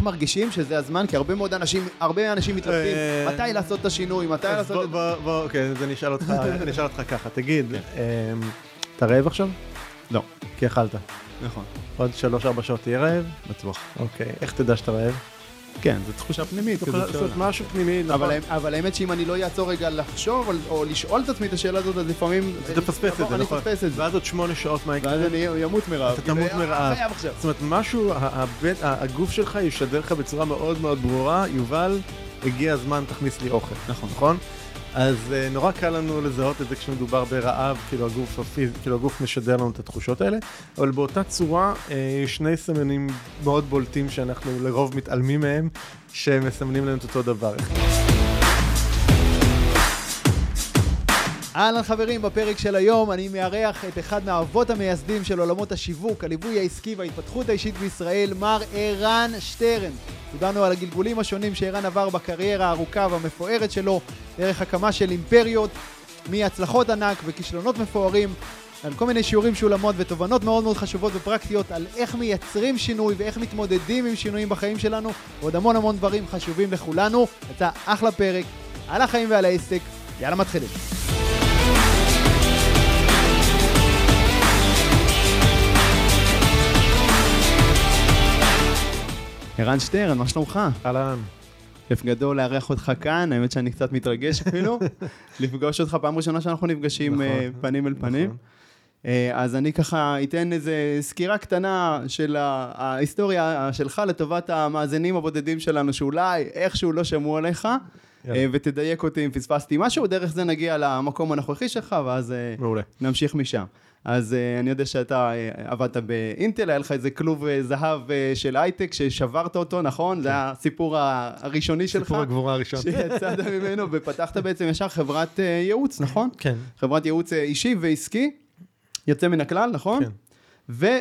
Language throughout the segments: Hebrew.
איך מרגישים שזה הזמן? כי הרבה מאוד אנשים, הרבה אנשים מתרפים, מתי לעשות את השינוי, מתי לעשות את... בוא, אוקיי, זה נשאל אותך, נשאל אותך ככה, תגיד, אתה רעב עכשיו? לא. כי אכלת. נכון. עוד 3-4 שעות תהיה רעב? בטוח. אוקיי, איך תדע שאתה רעב? כן, זו תחושה פנימית. זאת משהו פנימי, נכון. אבל האמת שאם אני לא אעצור רגע לחשוב או לשאול את עצמי את השאלה הזאת, אז לפעמים... אתה תפספס את זה, נכון. ואז עוד 8 שעות מה יקרה. ואז אני אמות מרעב. אתה תמות מרעב. זאת אומרת, משהו, הגוף שלך ישדר לך בצורה מאוד מאוד ברורה, יובל, הגיע הזמן, תכניס לי אוכל. נכון. אז נורא קל לנו לזהות את זה כשמדובר ברעב, כאילו הגוף משדר לנו את התחושות האלה, אבל באותה צורה שני סמנים מאוד בולטים שאנחנו לרוב מתעלמים מהם, שמסמנים לנו את אותו דבר. אהלן חברים, בפרק של היום אני מארח את אחד מהאבות המייסדים של עולמות השיווק, הליווי העסקי וההתפתחות האישית בישראל, מר ערן שטרן. דיברנו על הגלגולים השונים שערן עבר בקריירה הארוכה והמפוארת שלו, דרך הקמה של אימפריות, מהצלחות ענק וכישלונות מפוארים, על כל מיני שיעורים שהוא למד ותובנות מאוד מאוד חשובות ופרקטיות על איך מייצרים שינוי ואיך מתמודדים עם שינויים בחיים שלנו, ועוד המון המון דברים חשובים לכולנו. יצא אחלה פרק על החיים ועל העסק. יאללה מתחילים. ערן שטרן, מה שלומך? אהלן. כיף גדול לארח אותך כאן, האמת שאני קצת מתרגש אפילו, לפגוש אותך פעם ראשונה שאנחנו נפגשים פנים אל פנים. אז אני ככה אתן איזו סקירה קטנה של ההיסטוריה שלך לטובת המאזינים הבודדים שלנו, שאולי איכשהו לא שמעו עליך, ותדייק אותי אם פספסתי משהו, דרך זה נגיע למקום הנוכחי שלך, ואז נמשיך משם. אז אני יודע שאתה עבדת באינטל, היה לך איזה כלוב זהב של הייטק ששברת אותו, נכון? זה היה הסיפור הראשוני שלך. סיפור הגבורה הראשון. שיצאת ממנו ופתחת בעצם ישר חברת ייעוץ, נכון? כן. חברת ייעוץ אישי ועסקי, יוצא מן הכלל, נכון? כן.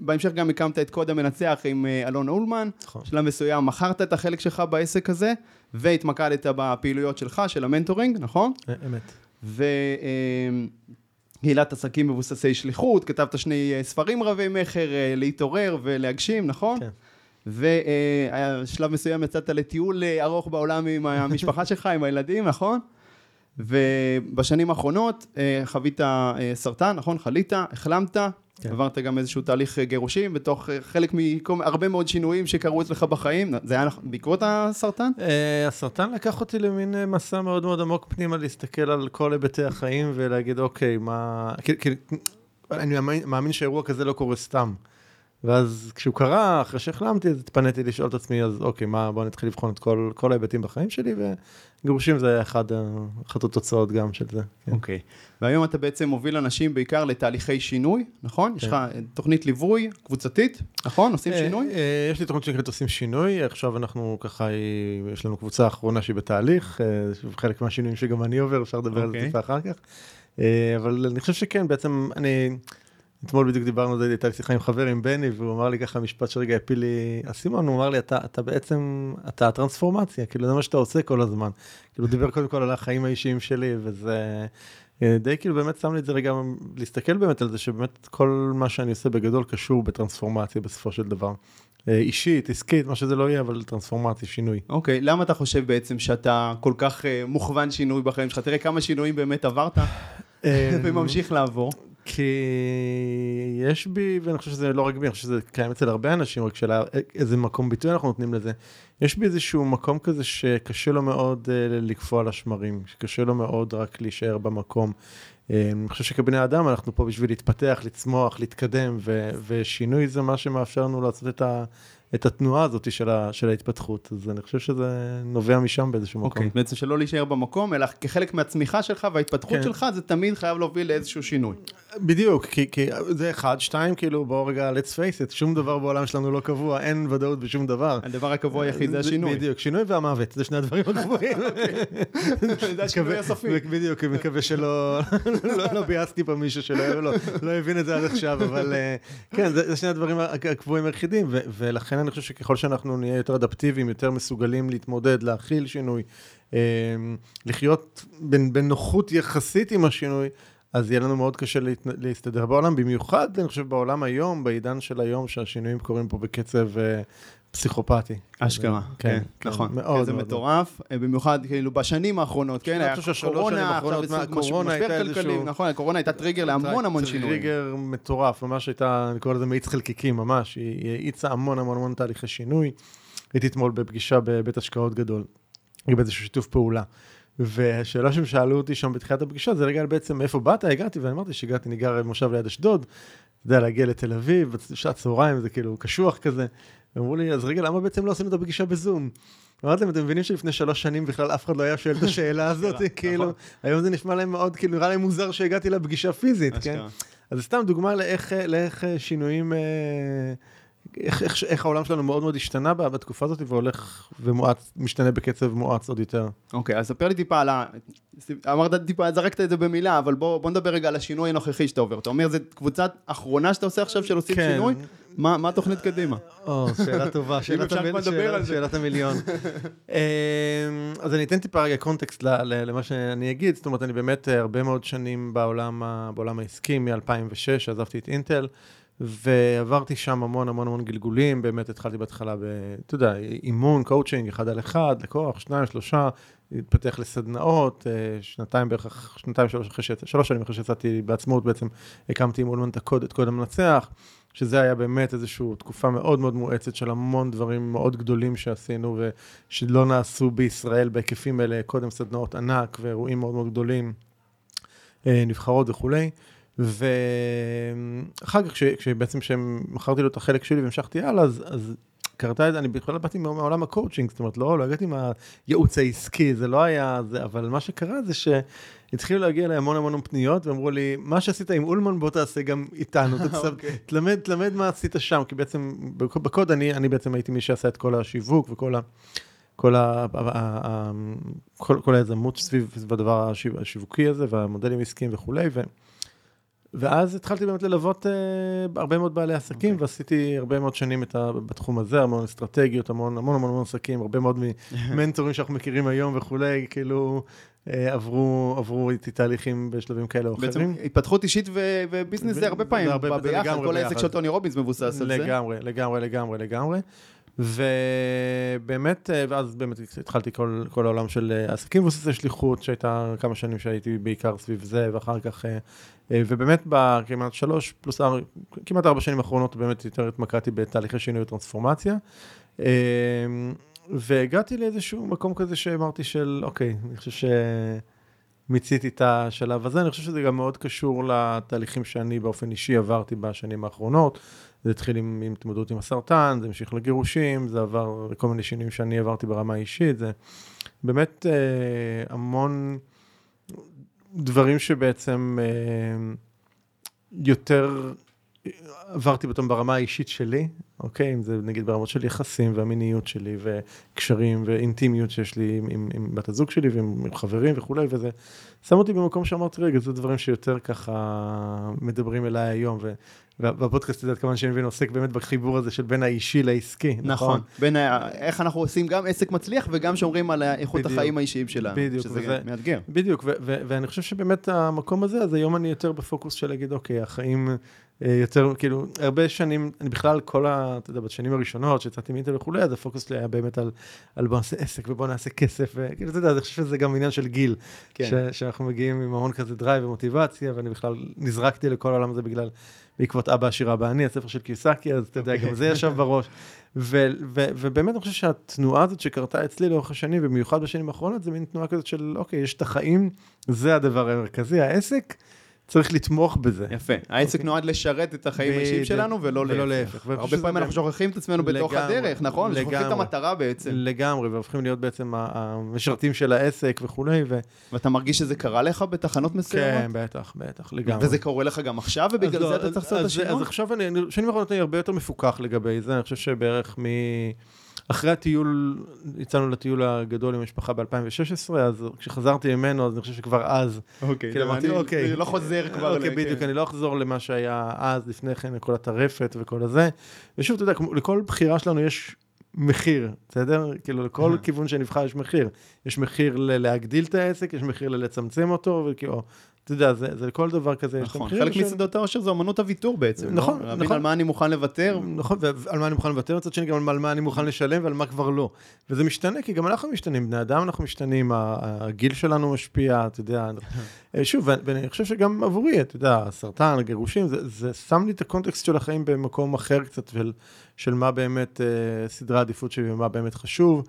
ובהמשך גם הקמת את קוד המנצח עם אלון אולמן, שלב מסוים מכרת את החלק שלך בעסק הזה, והתמקדת בפעילויות שלך, של המנטורינג, נכון? אמת. ו... קהילת עסקים מבוססי שליחות, כתבת 2 ספרים רבי מחר, להתעורר ולהגשים, נכון? כן. ושלב מסוים יצאת לטיול ארוך בעולם עם המשפחה שלך, עם הילדים, נכון? ובשנים האחרונות חווית סרטן, נכון? חלית, החלמת, עברת גם איזשהו תהליך גירושים, בתוך חלק מהרבה מאוד שינויים שקרו אצלך בחיים, זה היה בעקבות הסרטן? הסרטן לקח אותי למין מסע מאוד מאוד עמוק פנימה, להסתכל על כל היבטי החיים ולהגיד, אוקיי, מה... אני מאמין שאירוע כזה לא קורה סתם. ואז כשהוא קרה, אחרי שהחלמתי, אז התפניתי לשאול את עצמי, אז אוקיי, מה, בוא נתחיל לבחון את כל ההיבטים בחיים שלי, וגירושים זה היה אחת התוצאות גם של זה. אוקיי. והיום אתה בעצם מוביל אנשים בעיקר לתהליכי שינוי, נכון? יש לך תוכנית ליווי קבוצתית, נכון? עושים שינוי? יש לי תוכנית שנקראת עושים שינוי, עכשיו אנחנו ככה, יש לנו קבוצה האחרונה שהיא בתהליך, חלק מהשינויים שגם אני עובר, אפשר לדבר על זה טיפה אחר כך, אבל אני חושב שכן, בעצם אני... אתמול בדיוק דיברנו, זה הייתה לי שיחה עם חבר, עם בני, והוא אמר לי ככה, משפט שרגע הפיל לי, הסימון, הוא אמר לי, אתה בעצם, אתה הטרנספורמציה, כאילו זה מה שאתה עושה כל הזמן. כאילו דיבר קודם כל על החיים האישיים שלי, וזה די כאילו באמת שם לי את זה רגע, להסתכל באמת על זה, שבאמת כל מה שאני עושה בגדול קשור בטרנספורמציה בסופו של דבר. אישית, עסקית, מה שזה לא יהיה, אבל טרנספורמציה, שינוי. אוקיי, למה אתה חושב בעצם שאתה כל כך מוכוון שינוי בחיים שלך? תראה כמה שינויים באמת עברת, וממשיך לעבור. כי יש בי, ואני חושב שזה לא רק בי, אני חושב שזה קיים אצל הרבה אנשים, רק שאלה איזה מקום ביטוי אנחנו נותנים לזה. יש בי איזשהו מקום כזה שקשה לו מאוד לקפוא על השמרים, שקשה לו מאוד רק להישאר במקום. אני חושב שכבני האדם אנחנו פה בשביל להתפתח, לצמוח, להתקדם, ושינוי זה מה שמאפשר לנו לעשות את התנועה הזאת של ההתפתחות. אז אני חושב שזה נובע משם באיזשהו מקום. אוקיי, בעצם שלא להישאר במקום, אלא כחלק מהצמיחה שלך וההתפתחות שלך, זה תמיד חייב להוביל לאיזשהו שינוי. בדיוק, כי זה 1, 2, כאילו בואו רגע, let's face it, שום דבר בעולם שלנו לא קבוע, אין ודאות בשום דבר. הדבר הקבוע היחיד זה השינוי. בדיוק, שינוי והמוות, זה שני הדברים הקבועים. זה השינוי הסופי. בדיוק, מקווה שלא, לא ביאסתי פה מישהו שלא הבין את זה עד עכשיו, אבל כן, זה שני הדברים הקבועים היחידים, ולכן אני חושב שככל שאנחנו נהיה יותר אדפטיביים, יותר מסוגלים להתמודד, להכיל שינוי, לחיות בנוחות יחסית עם השינוי, אז יהיה לנו מאוד קשה להסתדר בעולם, במיוחד, אני חושב, בעולם היום, בעידן של היום, שהשינויים קורים פה בקצב פסיכופתי. אשכרה, כן, נכון. זה מטורף, במיוחד כאילו בשנים האחרונות, כן, היה קורונה, קורונה הייתה איזשהו... נכון, הקורונה הייתה טריגר להמון המון שינויים. טריגר מטורף, ממש הייתה, אני קורא לזה מאיץ חלקיקים, ממש, היא האיצה המון המון המון תהליכי שינוי. הייתי אתמול בפגישה בבית השקעות גדול, עם איזשהו שיתוף פעולה. והשאלה שהם שאלו אותי שם בתחילת הפגישה, זה רגע בעצם מאיפה באת, הגעתי, ואני אמרתי שהגעתי, אני גר במושב ליד אשדוד, יודע, להגיע לתל אביב, שעת צהריים, זה כאילו קשוח כזה. ואמרו לי, אז רגע, למה בעצם לא עשינו את הפגישה בזום? אמרת להם, אתם מבינים שלפני 3 שנים בכלל אף אחד לא היה שואל את השאלה הזאת, כאילו, היום זה נשמע להם מאוד, כאילו, נראה להם מוזר שהגעתי לפגישה פיזית, כן? אז סתם דוגמה לאיך שינויים, איך העולם שלנו מאוד מאוד השתנה בתקופה הזאת, והולך ומשתנה בקצב מואץ עוד יותר. אוקיי, אז ספר לי טיפה על ה... אמרת טיפה, זרקת את זה במילה, אבל בוא נדבר רגע על השינוי הנוכחי שאתה עובר. אתה אומר, זו קבוצת אחרונה שאתה עושה עכשיו של עושים שינוי? מה תוכנית קדימה? שאלה טובה, שאלת המיליון. אז אני אתן טיפה רגע קונטקסט למה שאני אגיד, זאת אומרת, אני באמת הרבה מאוד שנים בעולם העסקי, מ-2006 שעזבתי את אינטל, ועברתי שם המון המון המון גלגולים, באמת התחלתי בהתחלה אתה יודע, אימון, קואוצ'ינג, 1-1, לקוח, 2-3, התפתח לסדנאות, 3 שנים אחרי שיצאתי בעצמאות, בעצם הקמתי עם אולמן את הקוד המנצח, שזה היה באמת איזושהי תקופה מאוד מאוד מואצת של המון דברים מאוד גדולים שעשינו, ושלא נעשו בישראל בהיקפים אלה, קודם סדנאות ענק ואירועים מאוד מאוד גדולים, נבחרות וכולי, ואחר כך כשבעצם שמחרתי לו את החלק שלי והמשכתי הלאה, אז קרתה את זה, אני בכלל באתי מעולם הקואוצ'ינג, זאת אומרת, לא הגעתי עם הייעוץ העסקי, זה לא היה זה, אבל מה שקרה זה שהתחילו להגיע אליי המון המון פניות, ואמרו לי, מה שעשית עם אולמן, בוא תעשה גם איתנו, תלמד מה עשית שם, כי בעצם בקוד אני בעצם הייתי מי שעשה את כל השיווק וכל ה... כל ההזמות סביב הדבר השיווקי הזה, והמודלים עסקיים וכולי, ואז התחלתי באמת ללוות הרבה מאוד בעלי עסקים, ועשיתי הרבה מאוד שנים בתחום הזה, המון אסטרטגיות, המון המון המון עסקים, הרבה מאוד ממנטורים שאנחנו מכירים היום וכולי, כאילו עברו איתי תהליכים בשלבים כאלה או אחרים. בעצם התפתחות אישית וביזנס זה הרבה פעמים, ביחד, כל העסק של טוני רובינס מבוסס על זה. לגמרי. ואז באמת התחלתי כל העולם של עסקים ועושה שליחות שהייתה כמה שנים שהייתי בעיקר סביב זה ואחר כך ובאמת בכמעט 3 + 4 שנים האחרונות באמת יותר התמקעתי בתהליכי שינוי וטרנספורמציה והגעתי לאיזשהו מקום כזה שאמרתי של אוקיי, אני חושב שמיציתי את השלב הזה, אני חושב שזה גם מאוד קשור לתהליכים שאני באופן אישי עברתי בשנים האחרונות זה התחיל עם התמודדות עם הסרטן, זה המשיך לגירושים, זה עבר כל מיני שינויים שאני עברתי ברמה האישית, זה באמת המון דברים שבעצם יותר עברתי בתום ברמה האישית שלי, אוקיי, אם זה נגיד ברמות של יחסים והמיניות שלי וקשרים ואינטימיות שיש לי עם בת הזוג שלי ועם חברים וכו', וזה שם אותי במקום שאמרתי רגע, זה דברים שיותר ככה מדברים אליי היום, והפודקאסט הזה, כמובן שאני עוסק באמת בחיבור הזה של בין האישי לעסקי. נכון, בין איך אנחנו עושים גם עסק מצליח וגם שומרים על איכות החיים האישיים שלנו, שזה מאתגר. בדיוק, ואני חושב שבאמת המקום הזה, אז היום אני יותר בפוקוס של להגיד, אוקיי, החיים יותר, כאילו, הרבה שנים, אני בכלל כל אתה יודע, בשנים הראשונות שיצאתי מאינטל וכולי, אז הפוקוס שלי היה באמת על בוא נעשה עסק ובוא נעשה כסף, וכאילו, אתה יודע, אני חושב שזה גם עניין של גיל, שאנחנו מגיעים עם המון כזה דרייב ומוטיבציה, ואני בכלל נזרקתי לכל העולם הזה בגלל בעקבות אבא עשירה בעני, הספר של קיוסקי, אז אתה יודע, גם זה ישב בראש. ובאמת אני חושב שהתנועה הזאת שקרתה אצלי לאורך השנים, במיוחד בשנים האחרונות, זה מין תנועה כזאת של, אוקיי, יש את החיים, זה הדבר המרכזי, העסק, צריך לתמוך בזה. יפה. העסק נועד לשרת את החיים האישיים שלנו, ולא להפך. הרבה פעמים אנחנו שוכחים את עצמנו בתוך הדרך, נכון? שוכחים את המטרה בעצם. לגמרי, והופכים להיות בעצם המשרתים של העסק וכולי. ואתה מרגיש שזה קרה לך בתחנות מסוימות? כן, בטח, לגמרי. וזה קורה לך גם עכשיו, ובגלל זה אתה צריך לעשות את השינוי? אז עכשיו שאני מכונות אני הרבה יותר מפוקח לגבי זה, אני חושב שבערך אחרי הטיול, יצאנו לטיול הגדול עם המשפחה ב-2016, אז כשחזרתי ממנו, אז אני חושב שכבר אז, אני לא חוזר כבר. אוקיי, בדיוק, אני לא אחזור למה שהיה אז, לפני כן, לכל הטרפת וכל הזה. ושוב, אתה יודע, לכל בחירה שלנו יש מחיר, בסדר? כאילו, לכל כיוון שנבחר יש מחיר. יש מחיר להגדיל את העסק, יש מחיר לצמצם אותו, וכאילו, אתה יודע, זה לכל דבר כזה. נכון, חלק מסודות העושר זה אמנות הוויתור בעצם. נכון, נכון. להבין על מה אני מוכן לוותר. נכון, ועל מה אני מוכן לוותר, מצד שני גם על מה אני מוכן לשלם ועל מה כבר לא. וזה משתנה, כי גם אנחנו משתנים, בני אדם אנחנו משתנים, הגיל שלנו משפיע, אתה יודע. שוב, ואני חושב שגם עבורי, אתה יודע, הסרטן, הגירושים, זה שם לי את הקונטקסט של החיים במקום אחר קצת, של מה באמת סדרה העדיפות שלי ומה באמת חשוב.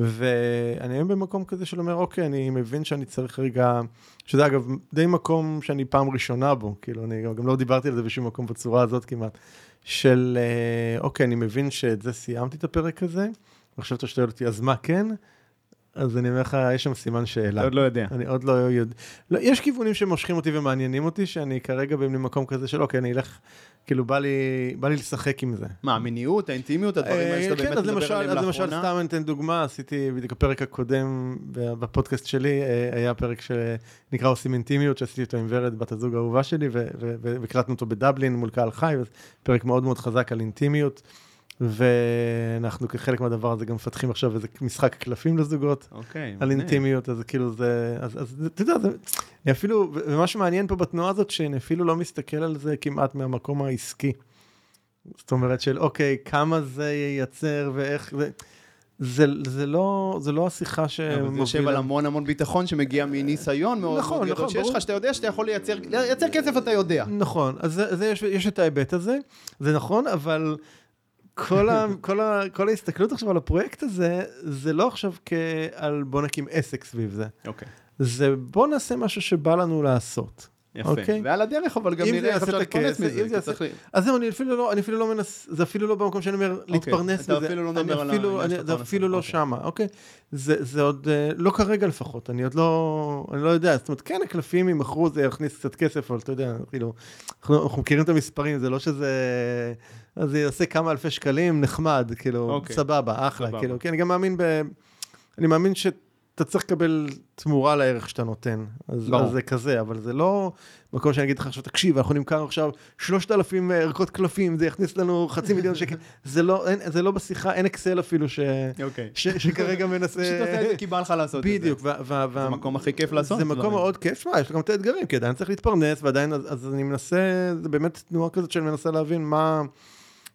ואני היום במקום כזה של אומר, אוקיי, אני מבין שאני צריך רגע, שזה אגב די מקום שאני פעם ראשונה בו, כאילו אני גם לא דיברתי על זה בשום מקום בצורה הזאת כמעט, של אוקיי, אני מבין שאת זה סיימתי את הפרק הזה, ועכשיו אתה שואל אותי, אז מה כן? אז אני אומר לך, יש שם סימן שאלה. עוד לא יודע. אני עוד לא יודע. לא, יש כיוונים שמושכים אותי ומעניינים אותי, שאני כרגע במקום כזה של, אוקיי, אני אלך, כאילו בא לי לשחק עם זה. מה, המיניות, האינטימיות, הדברים האלה שאתה באמת לדבר עליהם לאחרונה? כן, אז למשל, סתם אני אתן דוגמה, עשיתי בדיוק הפרק הקודם בפודקאסט שלי, היה פרק שנקרא עושים אינטימיות, שעשיתי אותו עם ורד, בת הזוג האהובה שלי, וקלטנו אותו בדבלין מול קהל חי, פרק מאוד מאוד חזק על אינטימיות. ואנחנו כחלק מהדבר הזה גם מפתחים עכשיו איזה משחק קלפים לזוגות, על אינטימיות, אז כאילו זה, אז אתה יודע, אני אפילו, ומה שמעניין פה בתנועה הזאת, שאני אפילו לא מסתכל על זה כמעט מהמקום העסקי. זאת אומרת של, אוקיי, כמה זה ייצר ואיך זה, זה לא השיחה שמובילה. זה יושב על המון המון ביטחון שמגיע מניסיון מאוד מאוד גדול שיש לך, שאתה יודע שאתה יכול לייצר כסף, אתה יודע. נכון, אז יש את ההיבט הזה, זה נכון, אבל כל ההסתכלות עכשיו על הפרויקט הזה, זה לא עכשיו כעל בוא נקים עסק סביב זה. אוקיי. זה בוא נעשה משהו שבא לנו לעשות. יפה. ועל הדרך, אבל גם נראה איך אפשר להתפרנס מזה. אז זהו, אני אפילו לא מנסה, זה אפילו לא במקום שאני אומר להתפרנס מזה. אתה אפילו לא נאמר על ה... זה אפילו לא שמה, אוקיי? זה עוד, לא כרגע לפחות, אני עוד לא יודע. זאת אומרת, כן, הקלפים עם אחוז, זה יכניס קצת כסף, אבל אתה יודע, כאילו, אנחנו מכירים את המספרים, זה לא שזה... אז זה יעשה כמה אלפי שקלים, נחמד, כאילו, סבבה, אחלה, כאילו, כי אני גם מאמין ב... אני מאמין שאתה צריך לקבל תמורה לערך שאתה נותן, אז זה כזה, אבל זה לא מקום שאני אגיד לך עכשיו, תקשיב, אנחנו נמכר עכשיו 3,000 ערכות קלפים, זה יכניס לנו 500,000 שקל, זה לא בשיחה, אין אקסל אפילו שכרגע מנסה... שתעשה את זה, כי בא לך לעשות את זה. בדיוק. זה מקום הכי כיף לעשות. זה מקום מאוד כיף, שמע, יש לך גם את האתגרים, כי עדיין צריך להתפרנס, ועדיין, אז אני מנסה, זה באמת תנועה כזאת שאני מנסה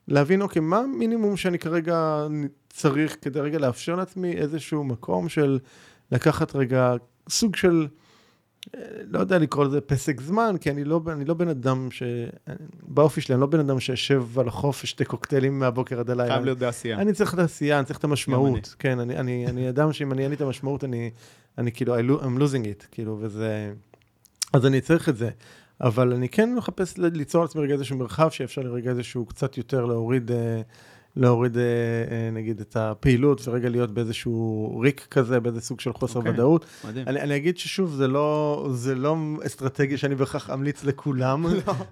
להבין, אוקיי, מה המינימום שאני כרגע צריך כדי רגע לאפשר לעצמי איזשהו מקום של לקחת רגע סוג של, לא יודע לקרוא לזה פסק זמן, כי אני לא בן אדם באופי שלי, אני לא בן אדם שישב על החוף ושתי קוקטיילים מהבוקר עד הלילה. חייב להיות בעשייה. אני צריך לעשייה, אני צריך את המשמעות. כן, אני אדם שאם אני אין לי את המשמעות, אני כאילו, I'm losing it, כאילו, וזה, אז אני צריך את זה. אבל אני כן מחפש ליצור עצמי רגע איזשהו מרחב, שאפשר לרגע איזשהו קצת יותר להוריד נגיד את הפעילות, ורגע להיות באיזשהו ריק כזה, באיזה סוג של חוסר ודאות. אני אגיד ששוב, זה לא אסטרטגיה שאני בהכרח אמליץ לכולם,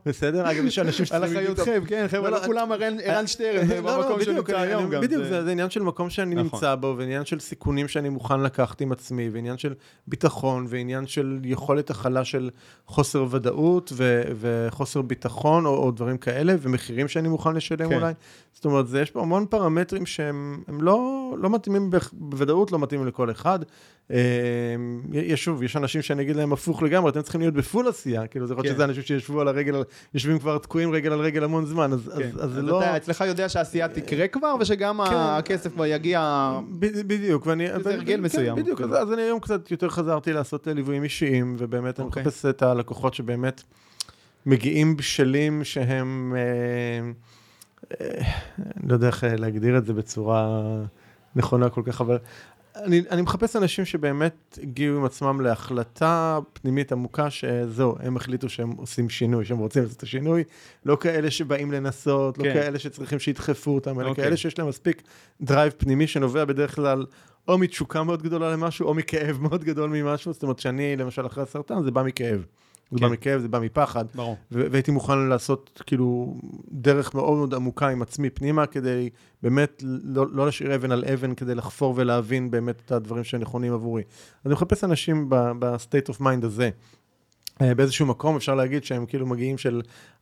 בסדר? אגב, יש אנשים שצריכים להגיד אתכם, כן, חבר'ה, לכולם ערן שטרן, זה במקום שנמצא היום גם. בדיוק, זה עניין של מקום שאני נמצא בו, ועניין של סיכונים שאני מוכן לקחת עם עצמי, ועניין של ביטחון, ועניין של יכולת הכלה של חוסר ודאות, וחוסר ביטחון, או דברים כאלה, ומחירים שאני מוכן לשלם אולי. זאת אומרת, יש פה המון פרמטרים שהם לא מתאימים, בוודאות לא מתאימים לכל אחד. יש אנשים שאני אגיד להם הפוך לגמרי, אתם צריכים להיות בפול עשייה, כאילו זה יכול להיות שזה אנשים שישבו על הרגל, יושבים כבר תקועים רגל על רגל המון זמן, אז זה לא... אצלך יודע שהעשייה תקרה כבר, ושגם הכסף כבר יגיע... בדיוק, ואני... זה הרגל מסוים. בדיוק, אז אני היום קצת יותר חזרתי לעשות ליוויים אישיים, ובאמת אני מחפש את הלקוחות שבאמת מגיעים בשלים שהם... לא יודע איך להגדיר את זה בצורה נכונה כל כך, אבל אני מחפש אנשים שבאמת הגיעו עם עצמם להחלטה פנימית עמוקה שזהו, הם החליטו שהם עושים שינוי, שהם רוצים לעשות את השינוי, לא כאלה שבאים לנסות, לא כאלה שצריכים שידחפו אותם, אלא כאלה שיש להם מספיק דרייב פנימי שנובע בדרך כלל או מתשוקה מאוד גדולה למשהו, או מכאב מאוד גדול ממשהו, זאת אומרת שאני למשל אחרי הסרטן זה בא מכאב. זה בא מכאב, זה בא מפחד, והייתי מוכן לעשות כאילו דרך מאוד מאוד עמוקה עם עצמי פנימה, כדי באמת לא להשאיר אבן על אבן, כדי לחפור ולהבין באמת את הדברים שנכונים עבורי. אז אני מחפש אנשים בסטייט אוף מיינד הזה, באיזשהו מקום אפשר להגיד שהם כאילו מגיעים של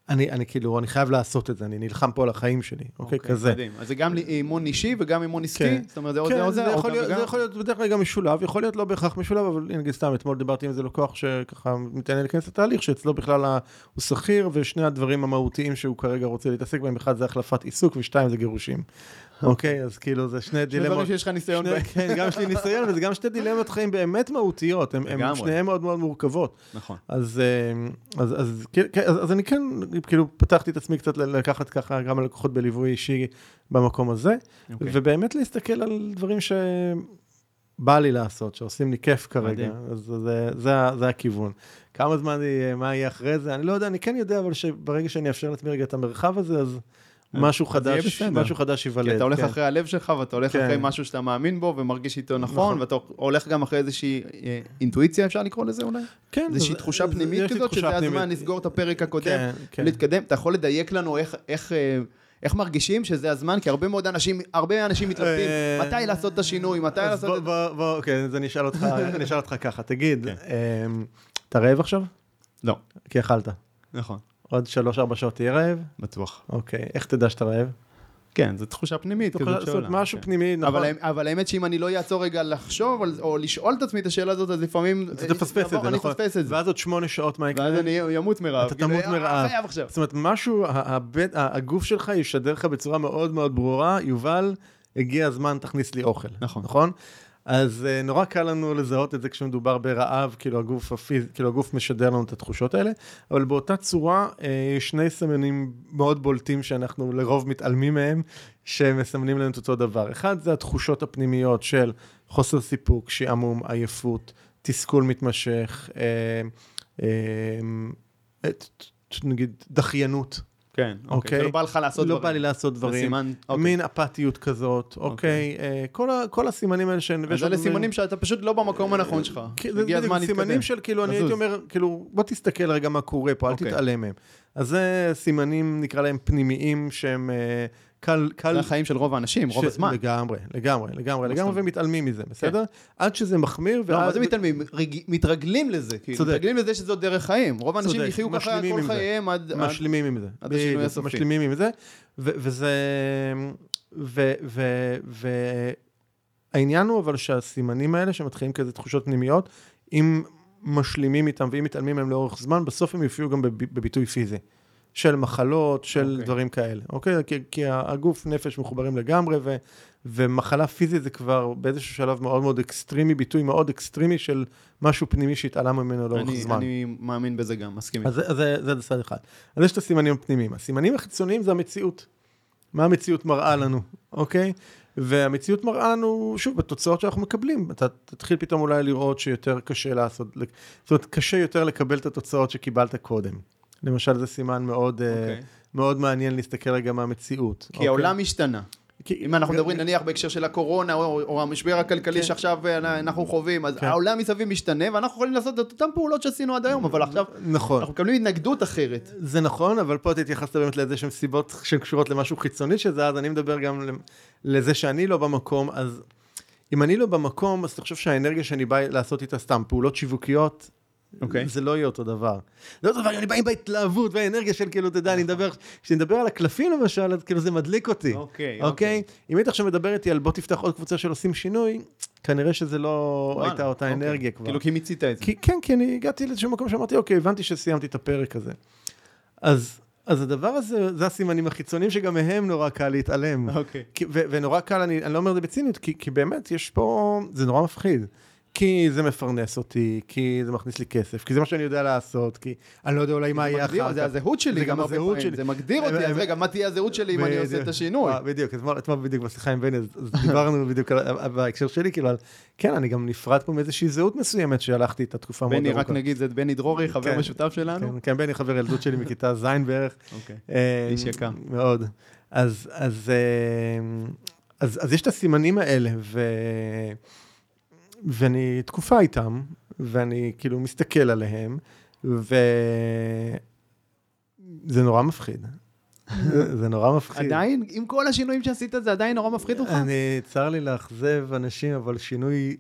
אני כאילו, אני חייב לעשות את זה, אני נלחם פה על החיים שלי, אוקיי, כזה. אז זה גם אימון אישי וגם אימון עסקי, זאת אומרת, זה עוזר. זה יכול להיות בדרך כלל גם משולב, יכול להיות לא בהכרח משולב, אבל נגיד סתם, אתמול דיברתי עם איזה לקוח שככה מתעניין להיכנס לתהליך, שאצלו בכלל הוא שכיר, ושני הדברים המהותיים שהוא כרגע רוצה להתעסק בהם, אחד זה החלפת עיסוק, ושתיים זה גירושים. אוקיי, אז כאילו זה שני דילמות. דברים שיש לך ניסיון. כן, גם יש לי ניסיון, וזה גם שתי דילמות חיים באמת מהותיות, הם שניהם מאוד מאוד מורכבות. נכון. אז אני כן, כאילו פתחתי את עצמי קצת לקחת ככה גם הלקוחות בליווי אישי במקום הזה, ובאמת להסתכל על דברים שבא לי לעשות, שעושים לי כיף כרגע. אז זה הכיוון. כמה זמן, מה יהיה אחרי זה, אני לא יודע, אני כן יודע, אבל שברגע שאני אפשר לעצמי רגע את המרחב הזה, אז משהו חדש ייוולד. אתה הולך אחרי הלב שלך, ואתה הולך אחרי משהו שאתה מאמין בו, ומרגיש איתו נכון, ואתה הולך גם אחרי איזושהי אינטואיציה, אפשר לקרוא לזה אולי? כן. איזושהי תחושה פנימית כזאת, שזה הזמן לסגור את הפרק הקודם, להתקדם. אתה יכול לדייק לנו איך מרגישים שזה הזמן, כי הרבה אנשים מתלבטים, מתי לעשות את השינוי, מתי לעשות את... בוא, אוקיי, אז אני אשאל אותך ככה, תגיד, אתה רעב עכשיו? לא. כי אכלת. נכון. עוד 3-4 שעות תהיה רעב? בטוח. אוקיי, איך תדע שאתה רעב? כן, זו תחושה פנימית. זאת משהו פנימי, נכון. אבל האמת שאם אני לא אעצור רגע לחשוב, או לשאול את עצמי את השאלה הזאת, אז לפעמים... אתה תפספס את זה, נכון. אני תפספס את זה. ואז עוד 8 שעות מה יקרה? ואז אני ימות מרעב. אתה תמות מרעב. חייב עכשיו. זאת אומרת, משהו, הגוף שלך ישדר לך בצורה מאוד מאוד ברורה, יובל, הגיע הזמן, תכניס לי אוכל. נכון. אז נורא קל לנו לזהות את זה כשמדובר ברעב, כאילו הגוף משדר לנו את התחושות האלה, אבל באותה צורה יש שני סמנים מאוד בולטים שאנחנו לרוב מתעלמים מהם, שמסמנים לנו את אותו דבר. אחד זה התחושות הפנימיות של חוסר סיפוק, שעמום, עייפות, תסכול מתמשך, נגיד דחיינות. כן, אוקיי. לא בא לך לעשות דברים. לא בא לי לעשות דברים. מין אפתיות כזאת, אוקיי. כל הסימנים האלה שהן... אז אלה סימנים שאתה פשוט לא במקום הנכון שלך. זה סימנים של כאילו, אני הייתי אומר, כאילו, בוא תסתכל רגע מה קורה פה, אל תתעלם מהם. אז זה סימנים, נקרא להם פנימיים, שהם קל... זה החיים של רוב האנשים, רוב הזמן. לגמרי, ומתעלמים מזה, בסדר? עד שזה מחמיר, לא, מה זה מתעלמים? מתרגלים לזה, מתרגלים לזה שזו דרך חיים. רוב האנשים יחיו ככה כל חייהם עד... משלימים עם זה. עד השינוי הסופי. משלימים עם זה, וזה... העניין הוא אבל שהסימנים האלה, שמתחילים כזה תחושות פנימיות, אם משלימים איתם ואם מתעלמים מהם לאורך זמן, בסוף הם יופיעו גם בביטוי פיזי. של מחלות, של דברים כאלה, אוקיי? כי הגוף, נפש מחוברים לגמרי, ומחלה פיזית זה כבר באיזשהו שלב מאוד מאוד אקסטרימי, ביטוי מאוד אקסטרימי של משהו פנימי שהתעלה ממנו לאורך זמן. אני מאמין בזה גם, מסכימים. אז זה דסד אחד. אז יש את הסימנים הפנימיים. הסימנים החיצוניים זה המציאות. מה המציאות מראה לנו, אוקיי? והמציאות מראה לנו, שוב, בתוצאות שאנחנו מקבלים, אתה תתחיל פתאום אולי לראות שיותר קשה לעשות, זאת אומרת, קשה יותר לקבל את התוצאות שקיבלת קודם. למשל, זה סימן מאוד, מאוד מעניין להסתכל רגע מהמציאות. כי העולם השתנה. אם אנחנו מדברים, נניח, בהקשר של הקורונה, או המשבר הכלכלי שעכשיו אנחנו חווים, אז העולם מסביב משתנה, ואנחנו יכולים לעשות את אותן פעולות שעשינו עד היום, אבל עכשיו אנחנו מקבלים התנגדות אחרת. זה נכון, אבל פה תתייחסת באמת לזה שהן סיבות שקשורות למשהו חיצוני שזה, אז אני מדבר גם לזה שאני לא במקום, אז אם אני לא במקום, אז תחשוב שהאנרגיה שאני בא לעשות איתה סתם, פעולות שיווקיות, זה לא יהיה אותו דבר. זה לא דבר, אני באים בהתלהבות והאנרגיה של כאילו, תדע, כשנדבר על הקלפים למשל, אז כאילו זה מדליק אותי. אוקיי. אם היית עכשיו מדברת, היא על בוא תפתח עוד קבוצה של עושים שינוי, כנראה שזה לא הייתה אותה אנרגיה כבר. כאילו כי מיצית את זה. כן, כי אני הגעתי לאיזשהו מקום שאמרתי, אוקיי, הבנתי שסיימתי את הפרק הזה. אז הדבר הזה, זה הסימנים החיצוניים שגם מהם נורא קל להתעלם. ונורא קל, אני לא אומר זה בציניות, כי באמת יש פה, זה נורא מפחיד. כי זה מפרנס אותי, כי זה מכניס לי כסף, כי זה מה שאני יודע לעשות, כי אני לא יודע אולי מה יהיה אחר. זה הזהות שלי, גם הזהות שלי. זה מגדיר אותי, אז רגע, מה תהיה הזהות שלי אם אני עושה את השינוי? בדיוק, אתמול בדיוק בשיחה עם בני, אז דיברנו בדיוק בהקשר שלי, כאילו, כן, אני גם נפרד פה מאיזושהי זהות מסוימת שהלכתי את התקופה מאוד ארוכה. בני, רק נגיד, זה בני דרורי, חבר משותף שלנו. כן, בני חבר ילדות שלי מכיתה ז' בערך. איש יקר. מאוד. אז יש את הסימנים האלה, ואני תקופה איתם, ואני כאילו מסתכל עליהם, וזה נורא מפחיד. זה נורא מפחיד. עדיין, עם כל השינויים שעשית, זה עדיין נורא מפחיד אותך? אני, צר לי לאכזב אנשים, אבל שינוי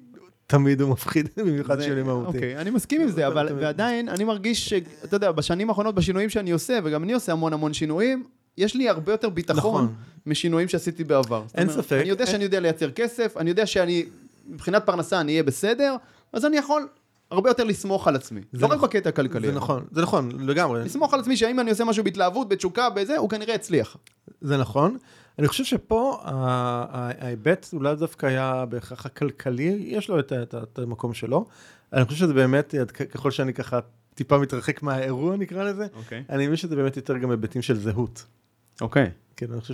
תמיד הוא מפחיד, במיוחד שלי מהותי. אוקיי, אני מסכים עם זה, אבל ועדיין אני מרגיש שאתה יודע, בשנים האחרונות בשינויים שאני עושה, וגם אני עושה המון המון שינויים, יש לי הרבה יותר ביטחון משינויים שעשיתי בעבר. אין ספק. אני יודע שאני יודע לייצר כסף, אני יודע שאני, מבחינת פרנסה אני אהיה בסדר, אז אני יכול הרבה יותר לסמוך על עצמי. לא רק בקטע הכלכלי. זה נכון, זה נכון, לגמרי. לסמוך על עצמי שאם אני עושה משהו בהתלהבות, בתשוקה, בזה, הוא כנראה הצליח. זה נכון. אני חושב שפה ההיבט אולי דווקא היה בהכרח הכלכלי, יש לו את המקום שלו. אני חושב שזה באמת, ככל שאני ככה טיפה מתרחק מהאירוע נקרא לזה, אני מבין שזה באמת יותר גם היבטים של זהות. אוקיי. כן, אני חושב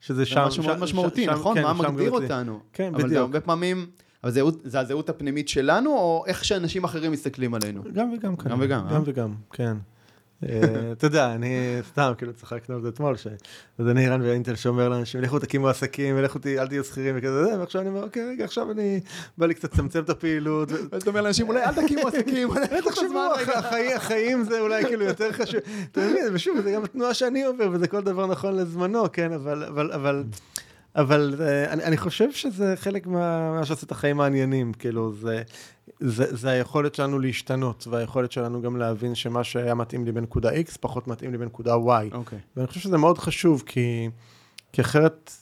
שזה שם. זה משהו מאוד משמעותי, נכון? מה מגדיר אותנו? כן, בדיוק. אבל הרבה פעמים, זה הזהות הפנימית שלנו, או איך שאנשים אחרים מסתכלים עלינו? גם וגם. גם וגם. גם וגם, כן. אתה יודע, אני סתם, כאילו צחקנו על זה אתמול, אז אני ערן ואינטל שאומר לאנשים, לכו תקימו עסקים, ולכו אל תהיו שכירים וכזה, ועכשיו אני אומר, אוקיי, רגע, עכשיו אני בא לי קצת לצמצם את הפעילות, ואתה אומר לאנשים, אולי אל תקימו עסקים, תחשבו, החיים זה אולי כאילו יותר חשוב, אתה מבין, ושוב, זה גם התנועה שאני עובר, וזה כל דבר נכון לזמנו, כן, אבל אני חושב שזה חלק מה שעושה את החיים העניינים, כאילו, זה היכולת שלנו להשתנות, והיכולת שלנו גם להבין שמה שהיה מתאים לי בנקודה X, פחות מתאים לי בנקודה Y. ואני חושב שזה מאוד חשוב, כי אחרת,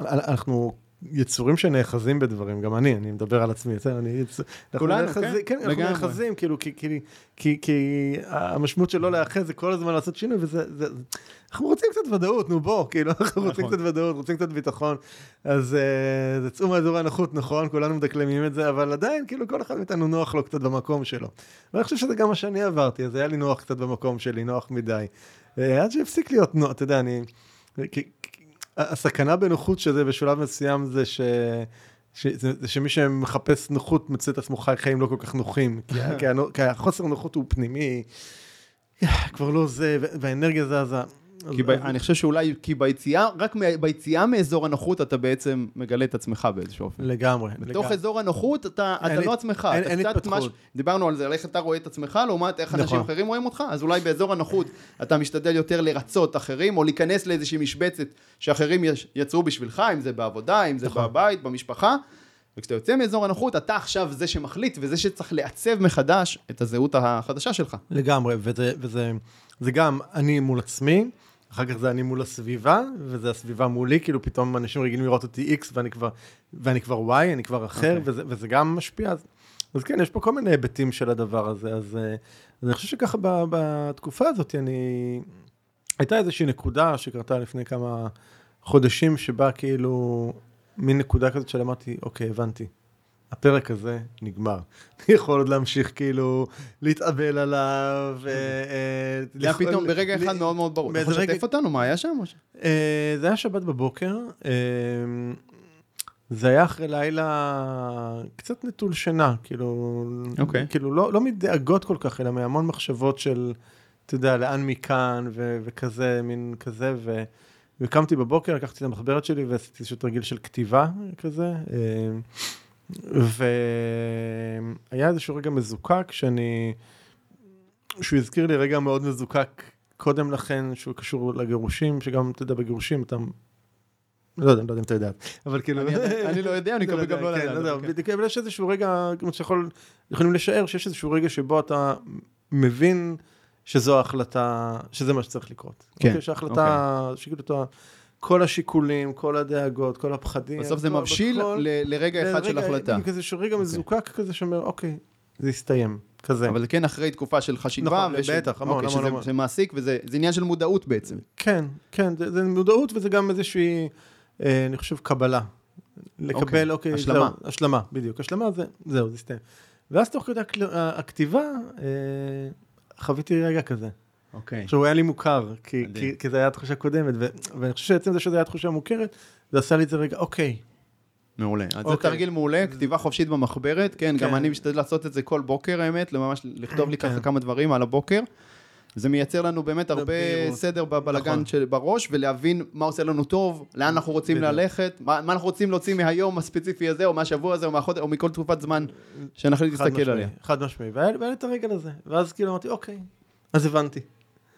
אנחנו יצורים שנאחזים בדברים, גם אני מדבר על עצמי, אנחנו נאחזים, כי המשמעות שלא לאחז זה כל הזמן לעשות שינוי, וזה אנחנו רוצים קצת ודאות, נו בוא, כאילו, אנחנו רוצים קצת ודאות, רוצים קצת ביטחון, אז זה צאו מהאזור הנוחות, נכון, כולנו מדקלמים את זה, אבל עדיין, כאילו, כל אחד מאיתנו נוח לו קצת במקום שלו. ואני חושב שזה גם מה שאני עברתי, אז היה לי נוח קצת במקום שלי, נוח מדי. עד שהפסיק להיות נוח, אתה יודע, הסכנה בנוחות שזה בשלב מסוים זה שמי שמחפש נוחות מצא את עצמו חיים לא כל כך נוחים, כי החוסר נוחות הוא פנימי, כבר לא זה, והאנרגיה זזה. אני חושב שאולי כי ביציאה, רק ביציאה מאזור הנוחות אתה בעצם מגלה את עצמך באיזשהו אופן. לגמרי. בתוך אזור הנוחות אתה לא עצמך. אין התפתחות. דיברנו על זה, על איך אתה רואה את עצמך, לעומת איך אנשים אחרים רואים אותך, אז אולי באזור הנוחות אתה משתדל יותר לרצות אחרים, או להיכנס לאיזושהי משבצת שאחרים יצרו בשבילך, אם זה בעבודה, אם זה בבית, במשפחה, וכשאתה יוצא מאזור הנוחות, אתה עכשיו זה שמחליט, וזה שצריך לעצב מחדש את הזהות החדשה שלך. לגמרי, וזה גם אני מול עצמי, אחר כך זה אני מול הסביבה, וזה הסביבה מולי, כאילו פתאום אנשים רגילים לראות אותי X, ואני כבר Y, אני כבר אחר, וזה גם משפיע. אז כן, יש פה כל מיני היבטים של הדבר הזה, אז אני חושב שככה בתקופה הזאת, הייתה איזושהי נקודה שקרתה לפני כמה חודשים, שבה כאילו, מין נקודה כזאת שלמדתי, אוקיי, הבנתי. הפרק הזה נגמר. אני יכול עוד להמשיך כאילו להתאבל עליו. זה פתאום ברגע אחד מאוד מאוד ברור. אתה שתף אותנו, מה היה שם? זה היה שבת בבוקר. זה היה אחרי לילה קצת נטול שינה. כאילו לא מדאגות כל כך, אלא מהמון מחשבות של, אתה יודע, לאן מכאן וכזה, מין כזה. וקמתי בבוקר, לקחתי את המחברת שלי ועשיתי איזשהו תרגיל של כתיבה כזה. והיה איזשהו רגע מזוקק שהוא הזכיר לי רגע מאוד מזוקק קודם לכן, שהוא קשור לגירושים, שגם אתה יודע בגירושים אתה לא יודע אם אתה יודעת, אבל כאילו אני לא יודע, אני גם לא יודע, אבל יש איזשהו רגע, כמו שיכולים לשער שיש איזשהו רגע שבו אתה מבין שזו ההחלטה, שזה מה שצריך לקרות, שההחלטה שכאילו אתה כל השיקולים, כל הדאגות, כל הפחדים. בסוף זה מבשיל לרגע אחד של החלטה. כזה שרגע מזוקק כזה שאומר, אוקיי, זה יסתיים. כזה. אבל כן אחרי תקופה של חשיבה. נכון, בטח. אוקיי, שזה מעסיק, וזה עניין של מודעות בעצם. כן, זה מודעות, וזה גם איזושהי, אני חושב, קבלה. לקבל, אוקיי. השלמה. השלמה, בדיוק. השלמה זהו, זה יסתיים. ואז תוך כדי הכתיבה, חוויתי רגע כזה. שהוא היה לי מוכר, כי זה היה התחושה קודמת, ואני חושב שעצם זה שזה היה התחושה מוכרת, זה עשה לי את זה רגע, אוקיי. מעולה. אז זה תרגיל מעולה, כתיבה חופשית במחברת, כן, גם אני משתדל לעשות את זה כל בוקר, האמת, ממש לכתוב לי ככה כמה דברים על הבוקר, זה מייצר לנו באמת הרבה סדר בבלגן בראש, ולהבין מה עושה לנו טוב, לאן אנחנו רוצים ללכת, מה אנחנו רוצים להוציא מהיום הספציפי הזה, או מהשבוע הזה, או מהחודש, או מכל תקופת זמן שאנחנו נסתכל עליה. חד משמעי. והיה לי את הרגע הזה, ואז כאילו אמרתי, אוקיי, אז הבנתי.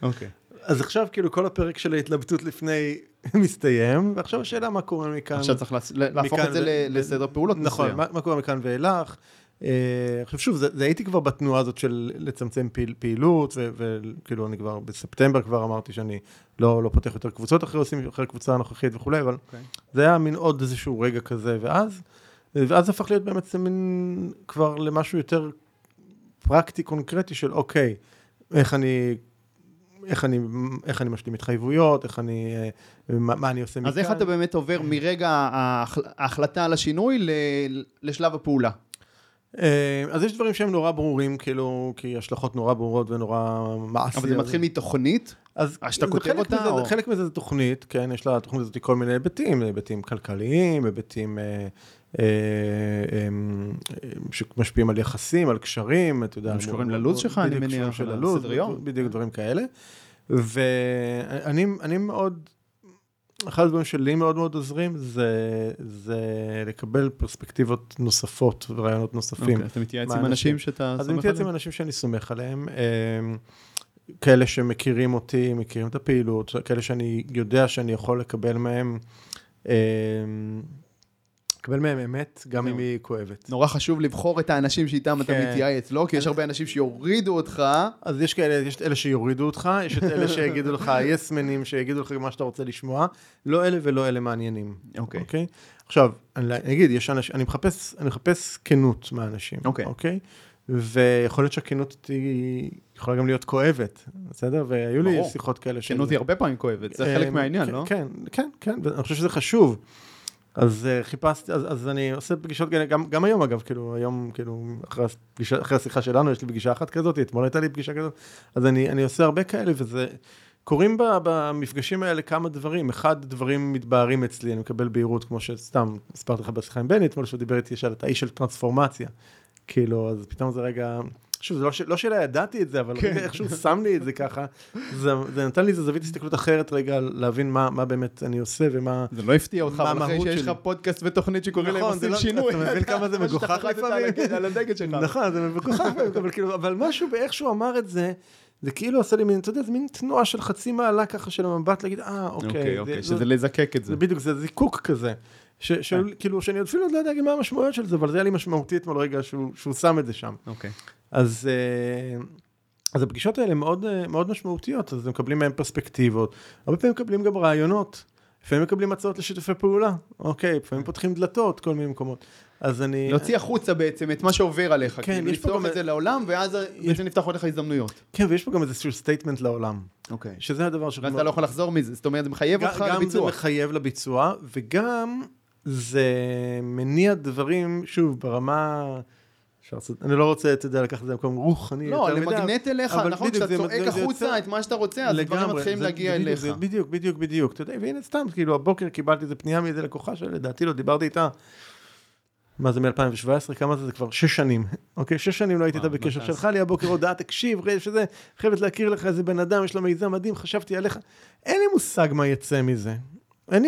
אוקיי. אז עכשיו כאילו כל הפרק של ההתלבטות לפני מסתיים, ועכשיו השאלה מה קורה מכאן. עכשיו צריך להפוך את זה לסדר פעולות. נכון, מה קורה מכאן ואילך. עכשיו שוב, זה הייתי כבר בתנועה הזאת של לצמצם פעילות, וכאילו אני כבר בספטמבר כבר אמרתי שאני לא פותח יותר קבוצות אחרי קבוצה הנוכחית וכו', אבל זה היה מין עוד איזשהו רגע כזה, ואז הפך להיות באמת מין כבר למשהו יותר פרקטי, קונקרטי של אוקיי, איך אני משלים התחייבויות, מה אני עושה מכאן. אז איך אתה באמת עובר מרגע ההחלטה על השינוי לשלב הפעולה? אז יש דברים שהם נורא ברורים, כאילו, כי השלכות נורא ברורות ונורא מעשי. אבל זה מתחיל מתוכנית? אז שאתה כותב אותה? חלק מזה זה תוכנית, כן, יש לה תוכנית הזאת כל מיני היבטים, היבטים כלכליים, היבטים שמשפיעים על יחסים, על קשרים, אתה יודע, שקוראים ללוז שלך, אני מניח, של הלוז, בדיוק דברים כאלה, ואני מאוד, אחד הדברים שלי מאוד מאוד עוזרים, זה לקבל פרספקטיבות נוספות ורעיונות נוספים. אתה מתייעץ עם אנשים שאתה סומך עליהם? אז אני מתייעץ עם אנשים שאני סומך עליהם, כאלה שמכירים אותי, מכירים את הפעילות, כאלה שאני יודע שאני יכול לקבל מהם, אבל מהם אמת, גם אם היא כואבת. נורא חשוב לבחור את האנשים שאיתם אתה מתייעץ, לא? כי יש הרבה אנשים שיורידו אותך. אז יש כאלה, יש את אלה שיורידו אותך, יש את אלה שיגידו לך, יסמנים שיגידו לך מה שאתה רוצה לשמוע, לא אלה ולא אלה מעניינים. אוקיי? עכשיו, אני אגיד, יש אנשים, אני מחפש כנות מהאנשים. אוקיי? ויכול להיות שהכנות היא יכולה גם להיות כואבת, בסדר? והיו לי שיחות כאלה. כנות היא הרבה פעמים כואבת, זה חלק מהעניין, לא? כן, כן, כן, אני חושב שזה חשוב. אז חיפשתי, אז אני עושה פגישות, גם היום אגב, כאילו, היום, כאילו, אחרי השיחה שלנו, יש לי פגישה אחת כזאת, אתמול הייתה לי פגישה כזאת, אז אני עושה הרבה כאלה, וזה, קוראים במפגשים האלה כמה דברים, אחד דברים מתבהרים אצלי, אני מקבל בהירות, כמו שסתם, הספרתי לך בשיחה עם בני, אתמול שדיבר איתי, שאלה, אתה איש של טרנספורמציה, כאילו, אז פתאום זה רגע, שוב, זה לא שאלה ידעתי את זה, אבל איכשהו שם לי את זה ככה, זה נתן לי איזו זווית הסתכלות אחרת רגע, להבין מה באמת אני עושה ומה... זה לא הפתיע אותך, אבל אחרי שיש לך פודקאסט ותוכנית שקורא להם עושים שינוי. אתה מבין כמה זה מגוחך לפעמים? נכון, זה מגוחך, אבל משהו באיכשהו אמר את זה, זה כאילו עשה לי מין, אתה יודע, זה מין תנועה של חצי מעלה ככה של המבט, להגיד, אוקיי, שזה לזקק את זה. בדיוק, זה זיקוק כזה. כאילו, שאני אפילו לא יודע מה המשמעויות של זה, אבל זה היה לי משמעותי אתמול רגע שהוא שם את זה שם. אז הפגישות האלה מאוד, מאוד משמעותיות, אז הם מקבלים מהם פרספקטיבות, הרבה פעמים מקבלים גם רעיונות, לפעמים מקבלים הצעות לשיתופי פעולה, אוקיי, לפעמים פותחים דלתות, כל מיני מקומות. אז אני... להוציא החוצה בעצם את מה שעובר עליך, כן, יש פה גם את זה לעולם, ואז זה נפתח עוד לך הזדמנויות. כן, ויש פה גם איזשהו סטייטמנט לעולם. אוקיי. שזה הדבר ש... ואז אתה לא יכול לחזור מזה, זאת אומרת, זה מחייב אותך לביצוע. גם זה מחייב לביצוע, וגם זה מניע דברים, שוב, ברמה... אני לא רוצה, אתה יודע, לקחת את זה במקום רוחני. לא, למגנט אליך, נכון, כשאתה צועק החוצה את מה שאתה רוצה, אז הדברים מתחילים להגיע אליך. בדיוק, בדיוק, בדיוק. אתה יודע, והנה סתם, כאילו, הבוקר קיבלתי איזו פנייה מאיזה לקוחה שלדעתי לא דיברתי איתה. מה זה, מ-2017? כמה זה? זה כבר 6 שנים. אוקיי, 6 שנים לא הייתי איתה בקשר. שלחה לי הבוקר הודעה, תקשיב, שזה, חייבת להכיר לך איזה בן אדם, יש לו מיזם מדהים, חשבתי עליך. אין לי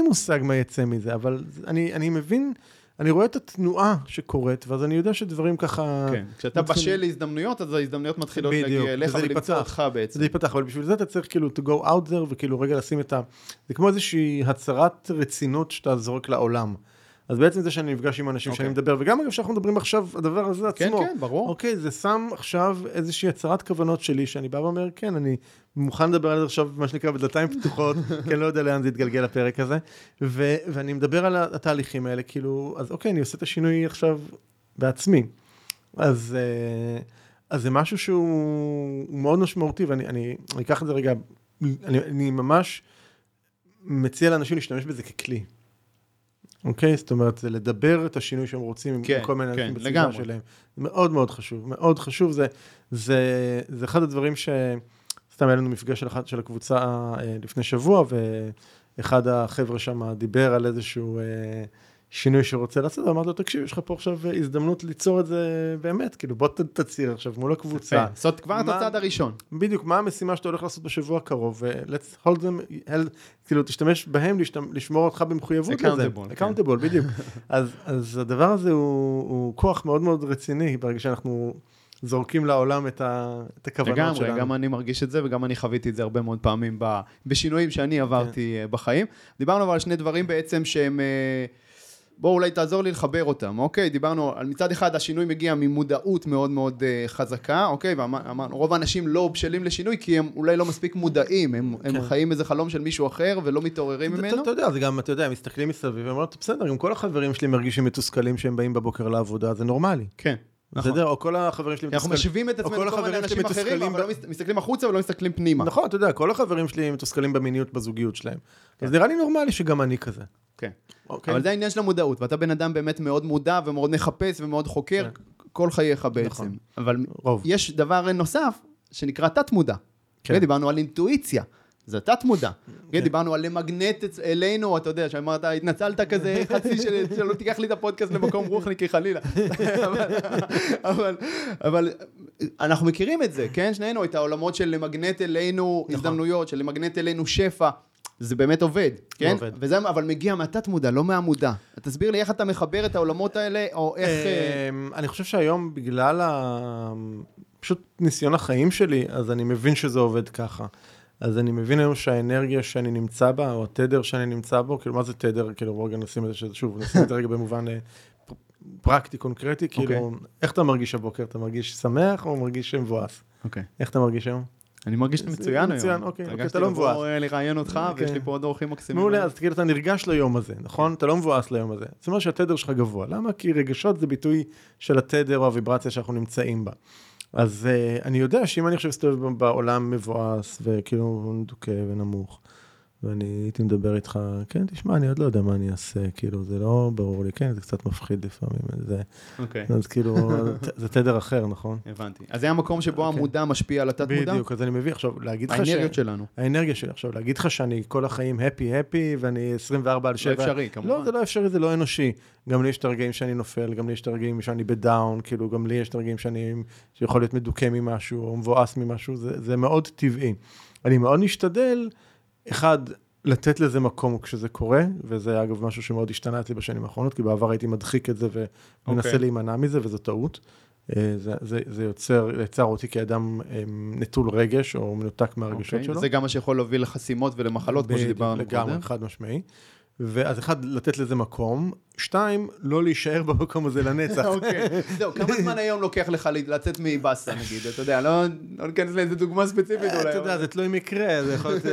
מושג מה יצא מזה. אבל אני מבין... אני רואה את התנועה שקורית, ואז אני יודע שדברים ככה... כן, כשאתה בשל להזדמנויות, אז ההזדמנויות מתחילות להגיע אליך ולמצוא אותך בעצם. זה ייפתח, אבל בשביל זה אתה צריך כאילו to go out there, וכאילו רגע לשים את ה... זה כמו איזושהי הצהרת רצינות שאתה זורק לעולם. אז בעצם זה שאני נפגש עם אנשים שאני מדבר, וגם אגב שאנחנו מדברים עכשיו, הדבר הזה עצמו. כן, כן, ברור. אוקיי, זה שם עכשיו איזושהי הצהרת כוונות שלי, שאני בא ואומר, כן, אני מוכן לדבר על זה עכשיו, מה שנקרא, בדלתיים פתוחות, כי אני לא יודע לאן זה יתגלגל הפרק הזה, ואני מדבר על התהליכים האלה, כאילו, אז אוקיי, אני עושה את השינוי עכשיו בעצמי. אז זה משהו שהוא מאוד משמעותי, ואני אקח את זה רגע, אני ממש מציע לאנשים להשתמש בזה ככלי. אוקיי, זאת אומרת, זה לדבר את השינוי שהם רוצים עם כל מיני אנשים בצבע שלהם. מאוד מאוד חשוב, מאוד חשוב. זה אחד הדברים סתם היה לנו מפגש של הקבוצה לפני שבוע, ואחד החבר'ה שם דיבר על איזשהו שינוי שרוצה לעשות, ואמרתי לו, תקשיב, יש לך פה עכשיו הזדמנות ליצור את זה באמת, כאילו בוא תציר עכשיו מול הקבוצה. זאת כבר את הצעד הראשון. בדיוק, מה המשימה שאתה הולך לעשות בשבוע הקרוב, let's hold them, כאילו תשתמש בהם, לשמור אותך במחויבות לזה. accountable, בדיוק. אז הדבר הזה הוא כוח מאוד מאוד רציני, ברגע שאנחנו זורקים לעולם את הכוונות שלנו. לגמרי, גם אני מרגיש את זה, וגם אני חוויתי את זה הרבה מאוד פעמים בשינויים שאני עברתי בחיים. דיברנו אבל על שני דברים בעצם שהם, בואו אולי תעזור לי לחבר אותם, אוקיי? דיברנו על מצד אחד, השינוי מגיע ממודעות מאוד מאוד חזקה, אוקיי? ואמרנו, רוב האנשים לא בשלים לשינוי, כי הם אולי לא מספיק מודעים, הם חיים איזה חלום של מישהו אחר, ולא מתעוררים ממנו. אתה יודע, זה גם, אתה יודע, הם מסתכלים מסביב, ואומרים, בסדר, גם כל החברים שלי מרגישים מתוסכלים שהם באים בבוקר לעבודה, זה נורמלי. כן. בסדר, או כל החברים שלי מתוסכלים. אנחנו משווים את עצמנו כל מיני אנשים אחרים, אבל לא מסתכלים החוצה ולא מסתכלים פנימה. נכון, אתה יודע, כל החברים שלי מתוסכלים במיניות, בזוגיות שלהם. אז נראה לי נורמלי שגם אני כזה. כן. אבל זה העניין של המודעות, ואתה בן אדם באמת מאוד מודע ומאוד מחפש ומאוד חוקר, כל חייך בעצם. אבל יש דבר נוסף שנקרא תת-מודע. דיברנו על אינטואיציה. זה תת-מודע. דיברנו על למגנט אלינו, אתה יודע, שאמרת, התנצלת כזה חצי שלא תיקח לי את הפודקאסט למקום רוחניקי חלילה. אבל אנחנו מכירים את זה, כן? שנינו, את העולמות של למגנט אלינו הזדמנויות, של למגנט אלינו שפע, זה באמת עובד, כן? וזה, אבל מגיע מהתת מודע, לא מהמודע. תסביר לי איך אתה מחבר את העולמות האלה, או איך... אני חושב שהיום, בגלל פשוט ניסיון החיים שלי, אז אני מבין שזה עובד ככה. אז אני מבין היום שהאנרגיה שאני נמצא בה, או התדר שאני נמצא בו, כאילו מה זה תדר? כאילו בואו נשים את זה, שוב, נשים את זה רגע במובן פרקטי, קונקרטי, כאילו, איך אתה מרגיש הבוקר? אתה מרגיש שמח או מרגיש מבואס? איך אתה מרגיש היום? אני מרגיש מצוין היום. אוקיי, אתה לא מבואס. אני ראיין אותך, ויש לי פה עוד אורחים מקסימים. מעולה, אז תגיד, אתה נרגש ליום הזה, נכון? אתה לא מבואס ליום הזה. זאת אומרת שהתדר שלך גבוה. למה? כי רגשות זה ביטוי של התדר או הוויברציה שאנחנו נמצאים בה. אז אני יודע שאם אני חושב סתובב בעולם מבואס, וכאילו נדוקה ונמוך, ואני הייתי מדבר איתך, כן, תשמע, אני עוד לא יודע מה אני אעשה, כאילו, זה לא ברור לי, כן, זה קצת מפחיד לפעמים, זה, אז כאילו, זה תדר אחר, נכון? הבנתי. אז זה המקום שבו המודע משפיע על התת מודע? בדיוק, אז אני מביא עכשיו, להגיד לך ש... האנרגיות שלנו. האנרגיה שלי, עכשיו, להגיד לך שאני כל החיים happy, ואני 24/7... לא אפשרי, כמובן. לא, זה לא אפשרי, זה לא אנושי. גם לי יש תרגעים שאני נופל, גם לי יש תרגעים שאני בדאון, כאילו, גם לי יש תרגעים שאני יכול להיות מדוקה ממשהו, או מבואס ממשהו, זה מאוד טבעי. אני מאוד משתדל אחד, לתת לזה מקום כשזה קורה, וזה אגב משהו שמאוד השתנה אצלי בשנים האחרונות, כי בעבר הייתי מדחיק את זה ומנסה להימנע מזה, וזו טעות. זה יוצר אותי כאדם נטול רגש, או מנותק מהרגשות שלו. זה גם מה שיכול להוביל לחסימות ולמחלות, כמו שדיברנו קודם. לגמרי, חד משמעי. ואז אחד, לתת לזה מקום, שתיים, לא להישאר במקום הזה לנצח. אוקיי, זהו, כמה זמן היום לוקח לך לצאת מבאסה, נגיד, אתה יודע, לא נכנס לאיזו דוגמה ספציפית אולי. אתה יודע, זה תלוי מקרה, זה יכול להיות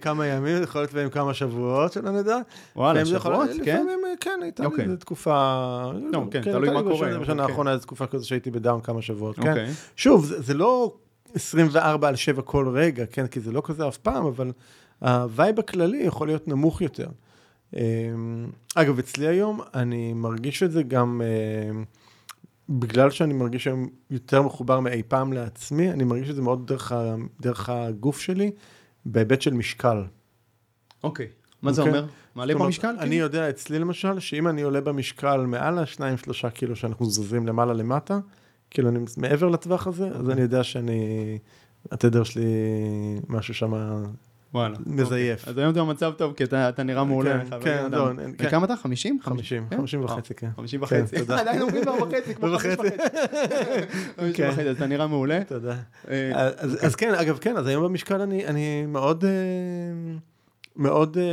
כמה ימים, זה יכול להיות בהם כמה שבועות, שלא נדע. וואלה, שבועות, כן? כן, הייתה לי תקופה... כן, תלוי מה קורה. בשנה האחרונה, זו תקופה כזו שהייתי בדאון כמה שבועות, כן? שוב, זה לא 24/7 כל רגע, כן? כי זה לא כזה אף פעם, אבל הווייב הכללי יכול להיות נמוך יותר. אגב, אצלי היום אני מרגיש את זה גם בגלל שאני מרגיש שהיום יותר מחובר מאי פעם לעצמי, אני מרגיש את זה מאוד דרך הגוף שלי, בהיבט של משקל. אוקיי, מה זה אומר? מעלה במשקל? אני יודע אצלי למשל, שאם אני עולה במשקל מעל 2-3 קילו שאנחנו זזים למעלה למטה, כאילו אני מעבר לטווח הזה, אז אני יודע שאני, התדר שלי משהו שמה... וואלה. מזייף. אז היום זה המצב טוב, כי אתה נראה מעולה. כן, דון. וכמה אתה? 50? 50.5, כן. 50.5. תודה. עדיין אומרים לא וחצי, כמו 50.5. 50.5, אז אתה נראה מעולה. תודה. אז כן, אגב, כן, אז היום במשקל אני מאוד...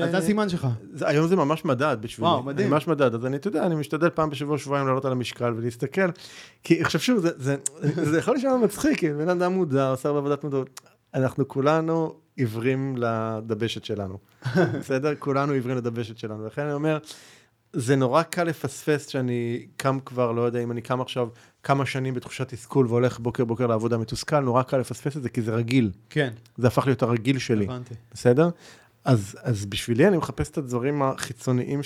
אז זה הסימן שלך. היום זה ממש מדד בשבילי. וואו, מדהים. ממש מדד. אז אני, אתה יודע, אני משתדל פעם בשבוע, שבועיים לעלות על המשקל ולהסתכל, כי עכשיו שוב, זה יכול לשמוע מצחיק, בן אדם מודע, עושה בעבודת מודעות. אנחנו כולנו עיוורים לדבשת שלנו. בסדר? כולנו עיוורים לדבשת שלנו. לכן אני אומר, זה נורא קל לפספס שאני קם כבר, לא יודע, אם אני קם עכשיו כמה שנים בתחושת תסכול והולך בוקר בוקר לעבודה מתוסכל, נורא קל לפספס את זה, כי זה רגיל. כן. זה הפך להיות הרגיל שלי. הבנתי. בסדר? אז בשבילי אני מחפש את הדברים החיצוניים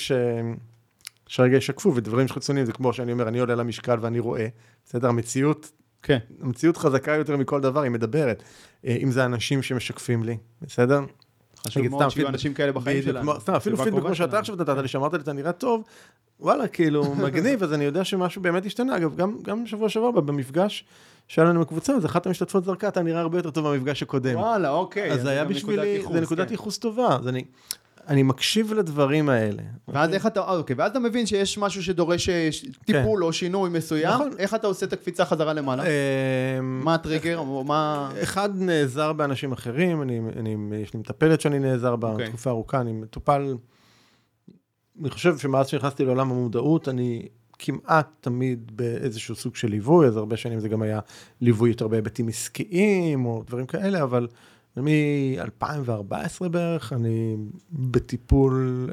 שרגע ישקפו, ודברים חיצוניים זה כמו שאני אומר, אני עולה למשקל ואני רואה. בסדר? המציאות... כן. המציאות חזקה יותר מכל דבר, היא מדברת. אם זה אנשים שמשקפים לי, בסדר? חשוב מאוד שיהיו אנשים כאלה בחיים שלנו. אפילו פידבק כמו שאתה עכשיו נתת לי, שאמרת לי, אתה נראה טוב, וואלה, כאילו, מגניב, אז אני יודע שמשהו באמת השתנה. אגב, גם שבוע במפגש שהיה לנו בקבוצה, אז אחת המשתתפות זרקה, אתה נראה הרבה יותר טוב במפגש הקודם. וואלה, אוקיי. אז זה היה בשבילי, זה נקודת ייחוס טובה. אני מקשיב לדברים האלה. ואז איך אתה, אוקיי, ואז אתה מבין שיש משהו שדורש טיפול או שינוי מסוים, איך אתה עושה את הקפיצה חזרה למעלה? מה הטריגר? אחד, נעזר באנשים אחרים, יש לי מטפלת שאני נעזר בה, תקופה ארוכה, אני מטופל, אני חושב שמאז שנכנסתי לעולם המודעות, אני כמעט תמיד באיזשהו סוג של ליווי, אז הרבה שנים זה גם היה ליווי יותר בהיבטים עסקיים, או דברים כאלה, אבל מ-2014 בערך, אני בטיפול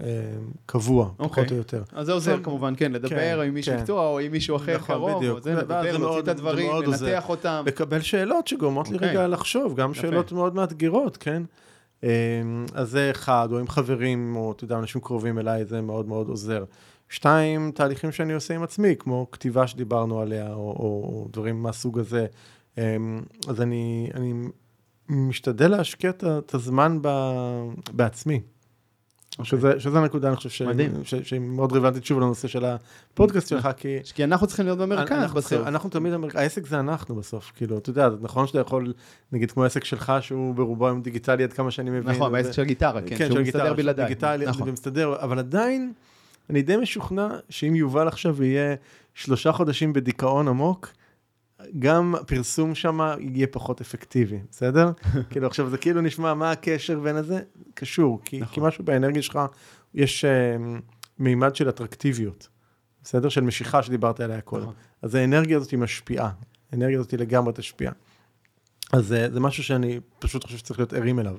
קבוע, פחות או יותר. אז זה עוזר כמובן, כן, לדבר עם מישהו מקצוע, או עם מישהו אחר קרוב, או זה לדבר, להוציא את הדברים, לנתח אותם. לקבל שאלות שגורמות לי רגע לחשוב, גם שאלות מאוד מאתגרות, כן? אז זה אחד, או עם חברים, או אתה יודע, אנשים קרובים אליי, זה מאוד מאוד עוזר. שתיים, תהליכים שאני עושה עם עצמי, כמו כתיבה שדיברנו עליה, או דברים מהסוג הזה. אז אני משתדל להשקיע את הזמן בעצמי. שזה הנקודה, אני חושב, שהיא מאוד רלוונטית שוב לנושא של הפודקאסט שלך, כי אנחנו צריכים להיות במרכז בסוף. אנחנו תמיד, העסק זה אנחנו בסוף, כאילו, אתה יודע, נכון שאתה יכול, נגיד כמו העסק שלך, שהוא ברובו עם דיגיטלי עד כמה שאני מבין. נכון, בעסק של גיטרה, כן, שהוא מסתדר בלעדיי. דיגיטלי, ומסתדר, אבל עדיין, אני די משוכנע שאם יובל עכשיו יהיה 3 חודשים בדיכאון עמוק, גם הפרסום שם יהיה פחות אפקטיבי, בסדר? כאילו, עכשיו זה כאילו נשמע מה הקשר בין הזה, קשור, כי משהו באנרגיה שלך, יש מימד של אטרקטיביות, בסדר? של משיכה שדיברת עליה קודם. אז האנרגיה הזאת היא משפיעה, האנרגיה הזאת היא לגמרי תשפיעה. אז זה משהו שאני פשוט חושב שצריך להיות ערים אליו.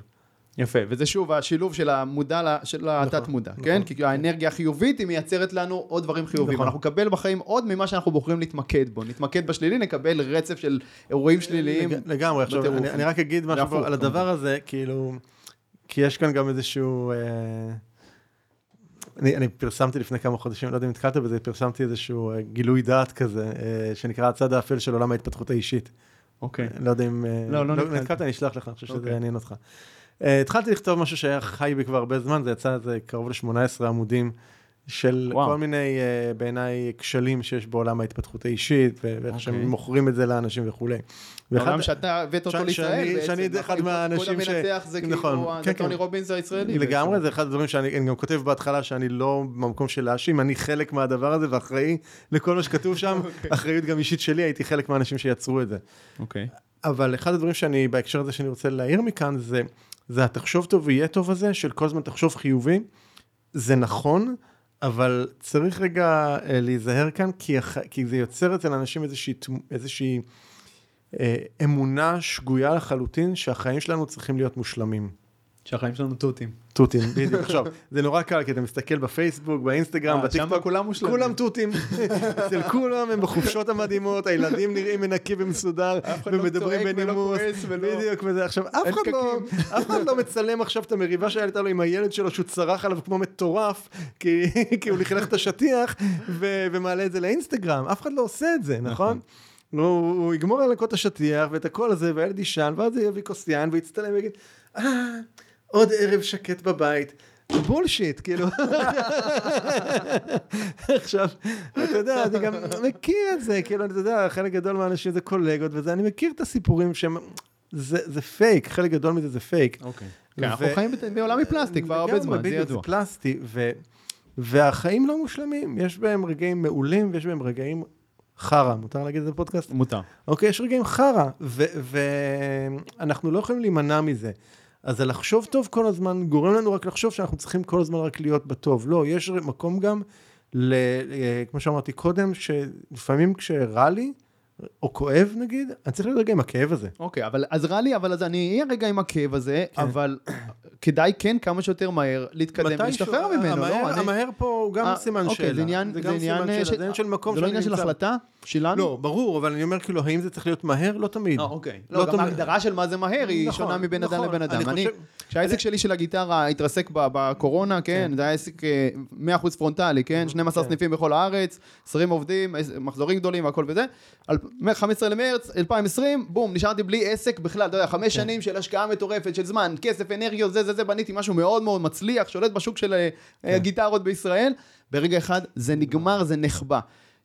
יפה, וזה שוב השילוב של המודע, של התת מודע, כן? כי האנרגיה החיובית היא מייצרת לנו עוד דברים חיובים. אנחנו נקבל בחיים עוד ממה שאנחנו בוחרים להתמקד בו. נתמקד בשלילי, נקבל רצף של אירועים שליליים. לגמרי, עכשיו, אני רק אגיד משהו על הדבר הזה, כאילו, כי יש כאן גם איזשהו, אני פרסמתי לפני כמה חודשים, לא יודע אם התקלת בזה, פרסמתי איזשהו גילוי דעת כזה, שנקרא הצד האפל של עולם ההתפתחות האישית. אוקיי. לא יודע אם, לא התקלת, אני אשלח לך, אני חושב שזה יעניין אותך. התחלתי לכתוב משהו שהיה חי בי כבר הרבה זמן, זה יצא קרוב ל-18 עמודים של כל מיני, בעיניי, כשלים שיש בעולם ההתפתחות האישית, ואיך שהם מוכרים את זה לאנשים וכולי. בעולם שאתה ואת אותו לישראל בעצם. שאני אחד מהאנשים ש... כל המנתח זה כאילו, זה טוני רובינס הישראלי. לגמרי, זה אחד הדברים שאני גם כותב בהתחלה, שאני לא במקום של להאשים, אני חלק מהדבר הזה, ואחראי לכל מה שכתוב שם, אחריות גם אישית שלי, הייתי חלק מהאנשים שיצרו את זה. אבל אחד הדברים שאני, בהקשר הזה שאני רוצה להעיר מכאן, זה התחשוב טוב ויהיה טוב הזה, של כל הזמן תחשוב חיובי, זה נכון, אבל צריך רגע להיזהר כאן, כי זה יוצר אצל אנשים איזושהי אמונה שגויה לחלוטין, שהחיים שלנו צריכים להיות מושלמים. שהחיים שלנו תותים. תותים, בדיוק. עכשיו, זה נורא קל, כי אתה מסתכל בפייסבוק, באינסטגרם, בטיקטוק. שם כולם מושלמים. כולם תותים. אצל כולם, הם בחופשות המדהימות, הילדים נראים מנקי ומסודר, ומדברים בנימוס. בדיוק, וזה עכשיו, אף אחד לא מצלם עכשיו את המריבה שהייתה לו עם הילד שלו, שהוא צרח עליו כמו מטורף, כי הוא לכלך את השטיח, ומעלה את זה לאינסטגרם. אף אחד לא עושה את זה, נכון? הוא יגמור על הקוט השטיח, ואת הכל הזה, והילד ישן, ואז יביא כוסיין, ויצטלם ויגיד, עוד ערב שקט בבית, בולשיט, כאילו. עכשיו, אתה יודע, אני גם מכיר את זה, כאילו, אתה יודע, חלק גדול מהאנשים זה קולגות וזה, אני מכיר את הסיפורים שהם, זה פייק, חלק גדול מזה זה פייק. אוקיי. אנחנו חיים בעולם מפלסטיק, כבר הרבה זמן, זה ידוע. זה פלסטי, והחיים לא מושלמים, יש בהם רגעים מעולים, ויש בהם רגעים חרה, מותר להגיד את זה בפודקאסט? מותר. אוקיי, יש רגעים חרה, ואנחנו לא יכולים להימנע מזה. אז לחשוב טוב כל הזמן, גורם לנו רק לחשוב שאנחנו צריכים כל הזמן רק להיות בטוב. לא, יש מקום גם, כמו שאמרתי קודם, שלפעמים כשרע לי, או כואב נגיד, אני צריך להיות רגע עם הכאב הזה. אוקיי, אבל אז רע לי, אבל אז אני אהיה רגע עם הכאב הזה, אבל כדאי כן כמה שיותר מהר להתקדם, להשתחרר ממנו. המהר פה הוא גם סימן שאלה. זה עניין של מקום. זה לא עניין של החלטה שלנו? לא, ברור, אבל אני אומר כאילו, האם זה צריך להיות מהר? לא תמיד. אוקיי. גם ההגדרה של מה זה מהר היא שונה מבין אדם לבין אדם. אני, כשהעסק שלי של הגיטרה התרסק בקורונה, כן, זה היה עסק 100% פרונטלי, כן, 12 סניפים בכל הארץ, 20 עובדים, מחזורים גדולים, הכל וזה. 15 למרץ, 2020, בום, נשארתי בלי עסק בכלל, אתה יודע, 5 שנים של השקעה מטורפת, של זמן, כסף, אנרגיות, זה, בניתי משהו מאוד מאוד מצליח, שולט בשוק של הגיטרות בישראל. ברגע אחד, זה נגמר, זה נחבא.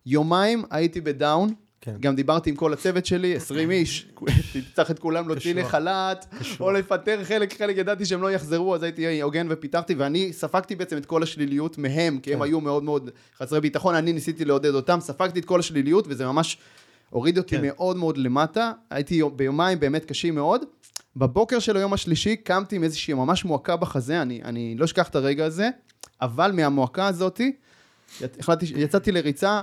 יומיים הייתי בדאון, גם דיברתי עם כל הצוות שלי, 20 איש, צריך את כולם להוציא לחל"ת, או לפטר חלק ידעתי שהם לא יחזרו, אז הייתי הוגן ופיתחתי, ואני ספגתי בעצם את כל השליליות מהם, כי הם היו מאוד מאוד חסרי ביטחון, אני ניסיתי לעודד אותם, ספגתי את כל השליליות, וזה ממש הוריד אותי מאוד מאוד למטה, הייתי ביומיים באמת קשים מאוד, בבוקר של היום השלישי קמתי עם איזושהי ממש מועקה בחזה, אני לא אשכח את הרגע הזה, אבל מהמועקה הזאת, יצאתי לריצה,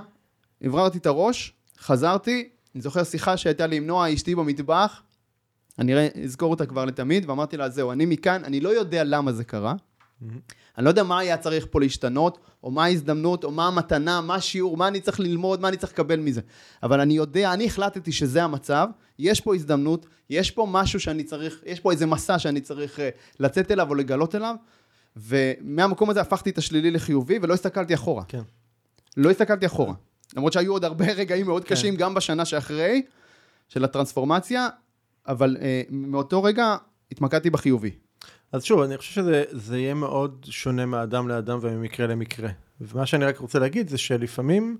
הבררתי את הראש, חזרתי, אני זוכר שיחה שהייתה לי עם נועה, אשתי במטבח, אני אזכור אותה כבר לתמיד, ואמרתי לה, זהו, אני מכאן, אני לא יודע למה זה קרה, אני לא יודע מה היה צריך פה להשתנות, או מה ההזדמנות, או מה המתנה, מה השיעור, מה אני צריך ללמוד, מה אני צריך לקבל מזה, אבל אני יודע, אני החלטתי שזה המצב, יש פה הזדמנות, יש פה משהו שאני צריך, יש פה איזה מסע שאני צריך לצאת אליו או לגלות אליו, ומהמקום הזה הפכתי את השלילי לחיובי, ולא הסתכלתי אחורה. כן. לא הסתכלתי אחורה. למרות שהיו עוד הרבה רגעים מאוד קשים, גם בשנה שאחרי, של הטרנספורמציה, אבל מאותו רגע התמקדתי בחיובי. אז שוב, אני חושב שזה יהיה מאוד שונה מאדם לאדם וממקרה למקרה. ומה שאני רק רוצה להגיד זה שלפעמים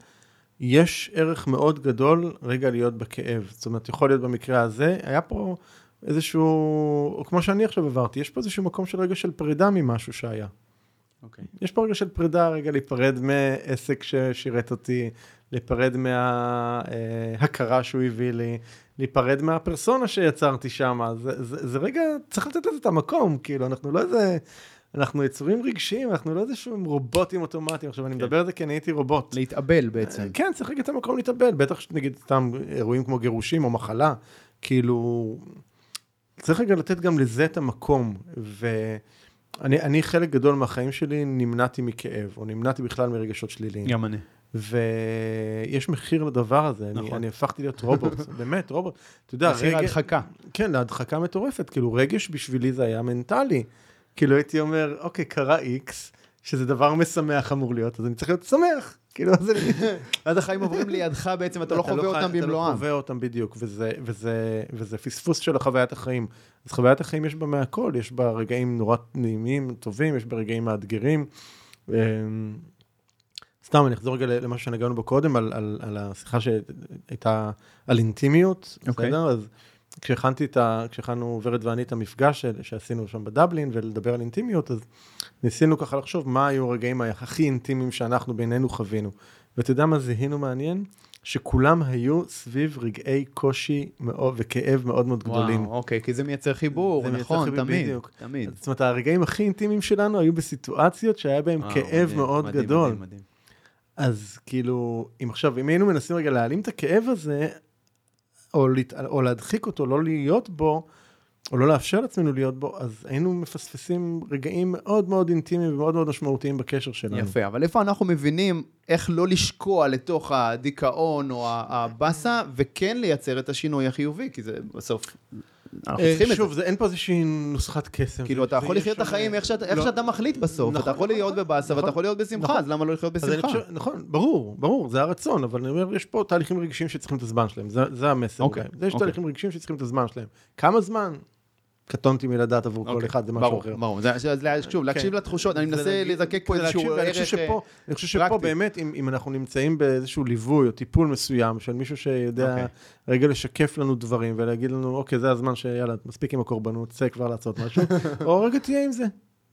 יש ערך מאוד גדול רגע להיות בכאב. זאת אומרת, יכול להיות במקרה הזה, היה פה איזשהו, או כמו שאני עכשיו עברתי, יש פה איזשהו מקום של רגע של פרידה ממשהו שהיה. אוקיי. יש פה רגע של פרידה, רגע להיפרד מעסק ששירת אותי, להיפרד מההכרה שהוא הביא לי, להיפרד מהפרסונה שיצרתי שם. זה רגע, צריך לתת לזה את המקום, כאילו, אנחנו לא איזה, אנחנו יצורים רגשיים, אנחנו לא איזשהו רובוטים אוטומטיים. עכשיו, אני מדבר על זה כי אני הייתי רובוט. להתאבל בעצם. כן, צריך רגע את המקום להתאבל. בטח נגיד סתם אירועים כמו גירושים או מחלה, כאילו, צריך רגע לתת גם לזה את המקום, ואני חלק גדול מהחיים שלי נמנעתי מכאב, או נמנעתי בכלל מרגשות שליליים. גם אני. ויש מחיר לדבר הזה, נכון. אני הפכתי להיות רובוט, באמת רובוט. אתה יודע, מחיר ההדחקה. כן, להדחקה מטורפת, כאילו רגש בשבילי זה היה מנטלי, כאילו הייתי אומר, אוקיי, קרה איקס, שזה דבר משמח אמור להיות, אז אני צריך להיות שמח. כאילו, אז החיים עוברים לידך בעצם, אתה לא חווה אותם במלואם. אתה לא חווה אותם בדיוק, וזה פספוס של חוויית החיים. אז חוויית החיים יש בה מהכל, יש בה רגעים נורא נעימים, טובים, יש בה רגעים מאתגרים. סתם, אני אחזור רגע למה שנגענו בו קודם, על השיחה שהייתה על אינטימיות. אז כשהכנו ורד ואני את המפגש שעשינו שם בדבלין, ולדבר על אינטימיות, אז ניסינו ככה לחשוב מה היו הרגעים הכי אינטימיים שאנחנו בינינו חווינו. ואתה יודע מה זיהינו מעניין? שכולם היו סביב רגעי קושי וכאב מאוד מאוד גדולים. וואו, אוקיי, כי זה מייצר חיבור, נכון, תמיד. זאת אומרת, הרגעים הכי אינטימיים שלנו היו בסיטואציות שהיה בהם כאב מאוד גדול. אז כאילו, אם עכשיו, אם היינו מנסים רגע להעלים את הכאב הזה, או להדחיק אותו, לא להיות בו, או לא לאפשר לעצמנו להיות בו, אז היינו מפספסים רגעים מאוד מאוד אינטימיים ומאוד מאוד משמעותיים בקשר שלנו. יפה, אבל איפה אנחנו מבינים איך לא לשקוע לתוך הדיכאון או הבאסה, וכן לייצר את השינוי החיובי, כי זה בסוף, אנחנו צריכים את זה. שוב, אין פה איזושהי נוסחת קסם. כאילו, אתה יכול לחיות את החיים איך שאתה מחליט בסוף, אתה יכול להיות בבאסה ואתה יכול להיות בשמחה, אז למה לא לחיות בשמחה? נכון, ברור, זה הרצון, אבל אני אומר, יש פה תהליכים רגשיים שצריכים את הזמן שלהם, זה המסר. יש תהליכים רגשיים שצריכים את הזמן שלהם. כמה זמן? קטונתי מלדעת עבור כל אחד, זה משהו אחר. ברור, שוב, להקשיב לתחושות, אני מנסה לזקק פה איזשהו ערך פרקטי. אני חושב שפה באמת, אם אנחנו נמצאים באיזשהו ליווי או טיפול מסוים, של מישהו שיודע רגע לשקף לנו דברים, ולהגיד לנו, אוקיי, זה הזמן שיאללה, מספיק עם הקורבנות, צא כבר לעשות משהו, או רגע תהיה עם זה,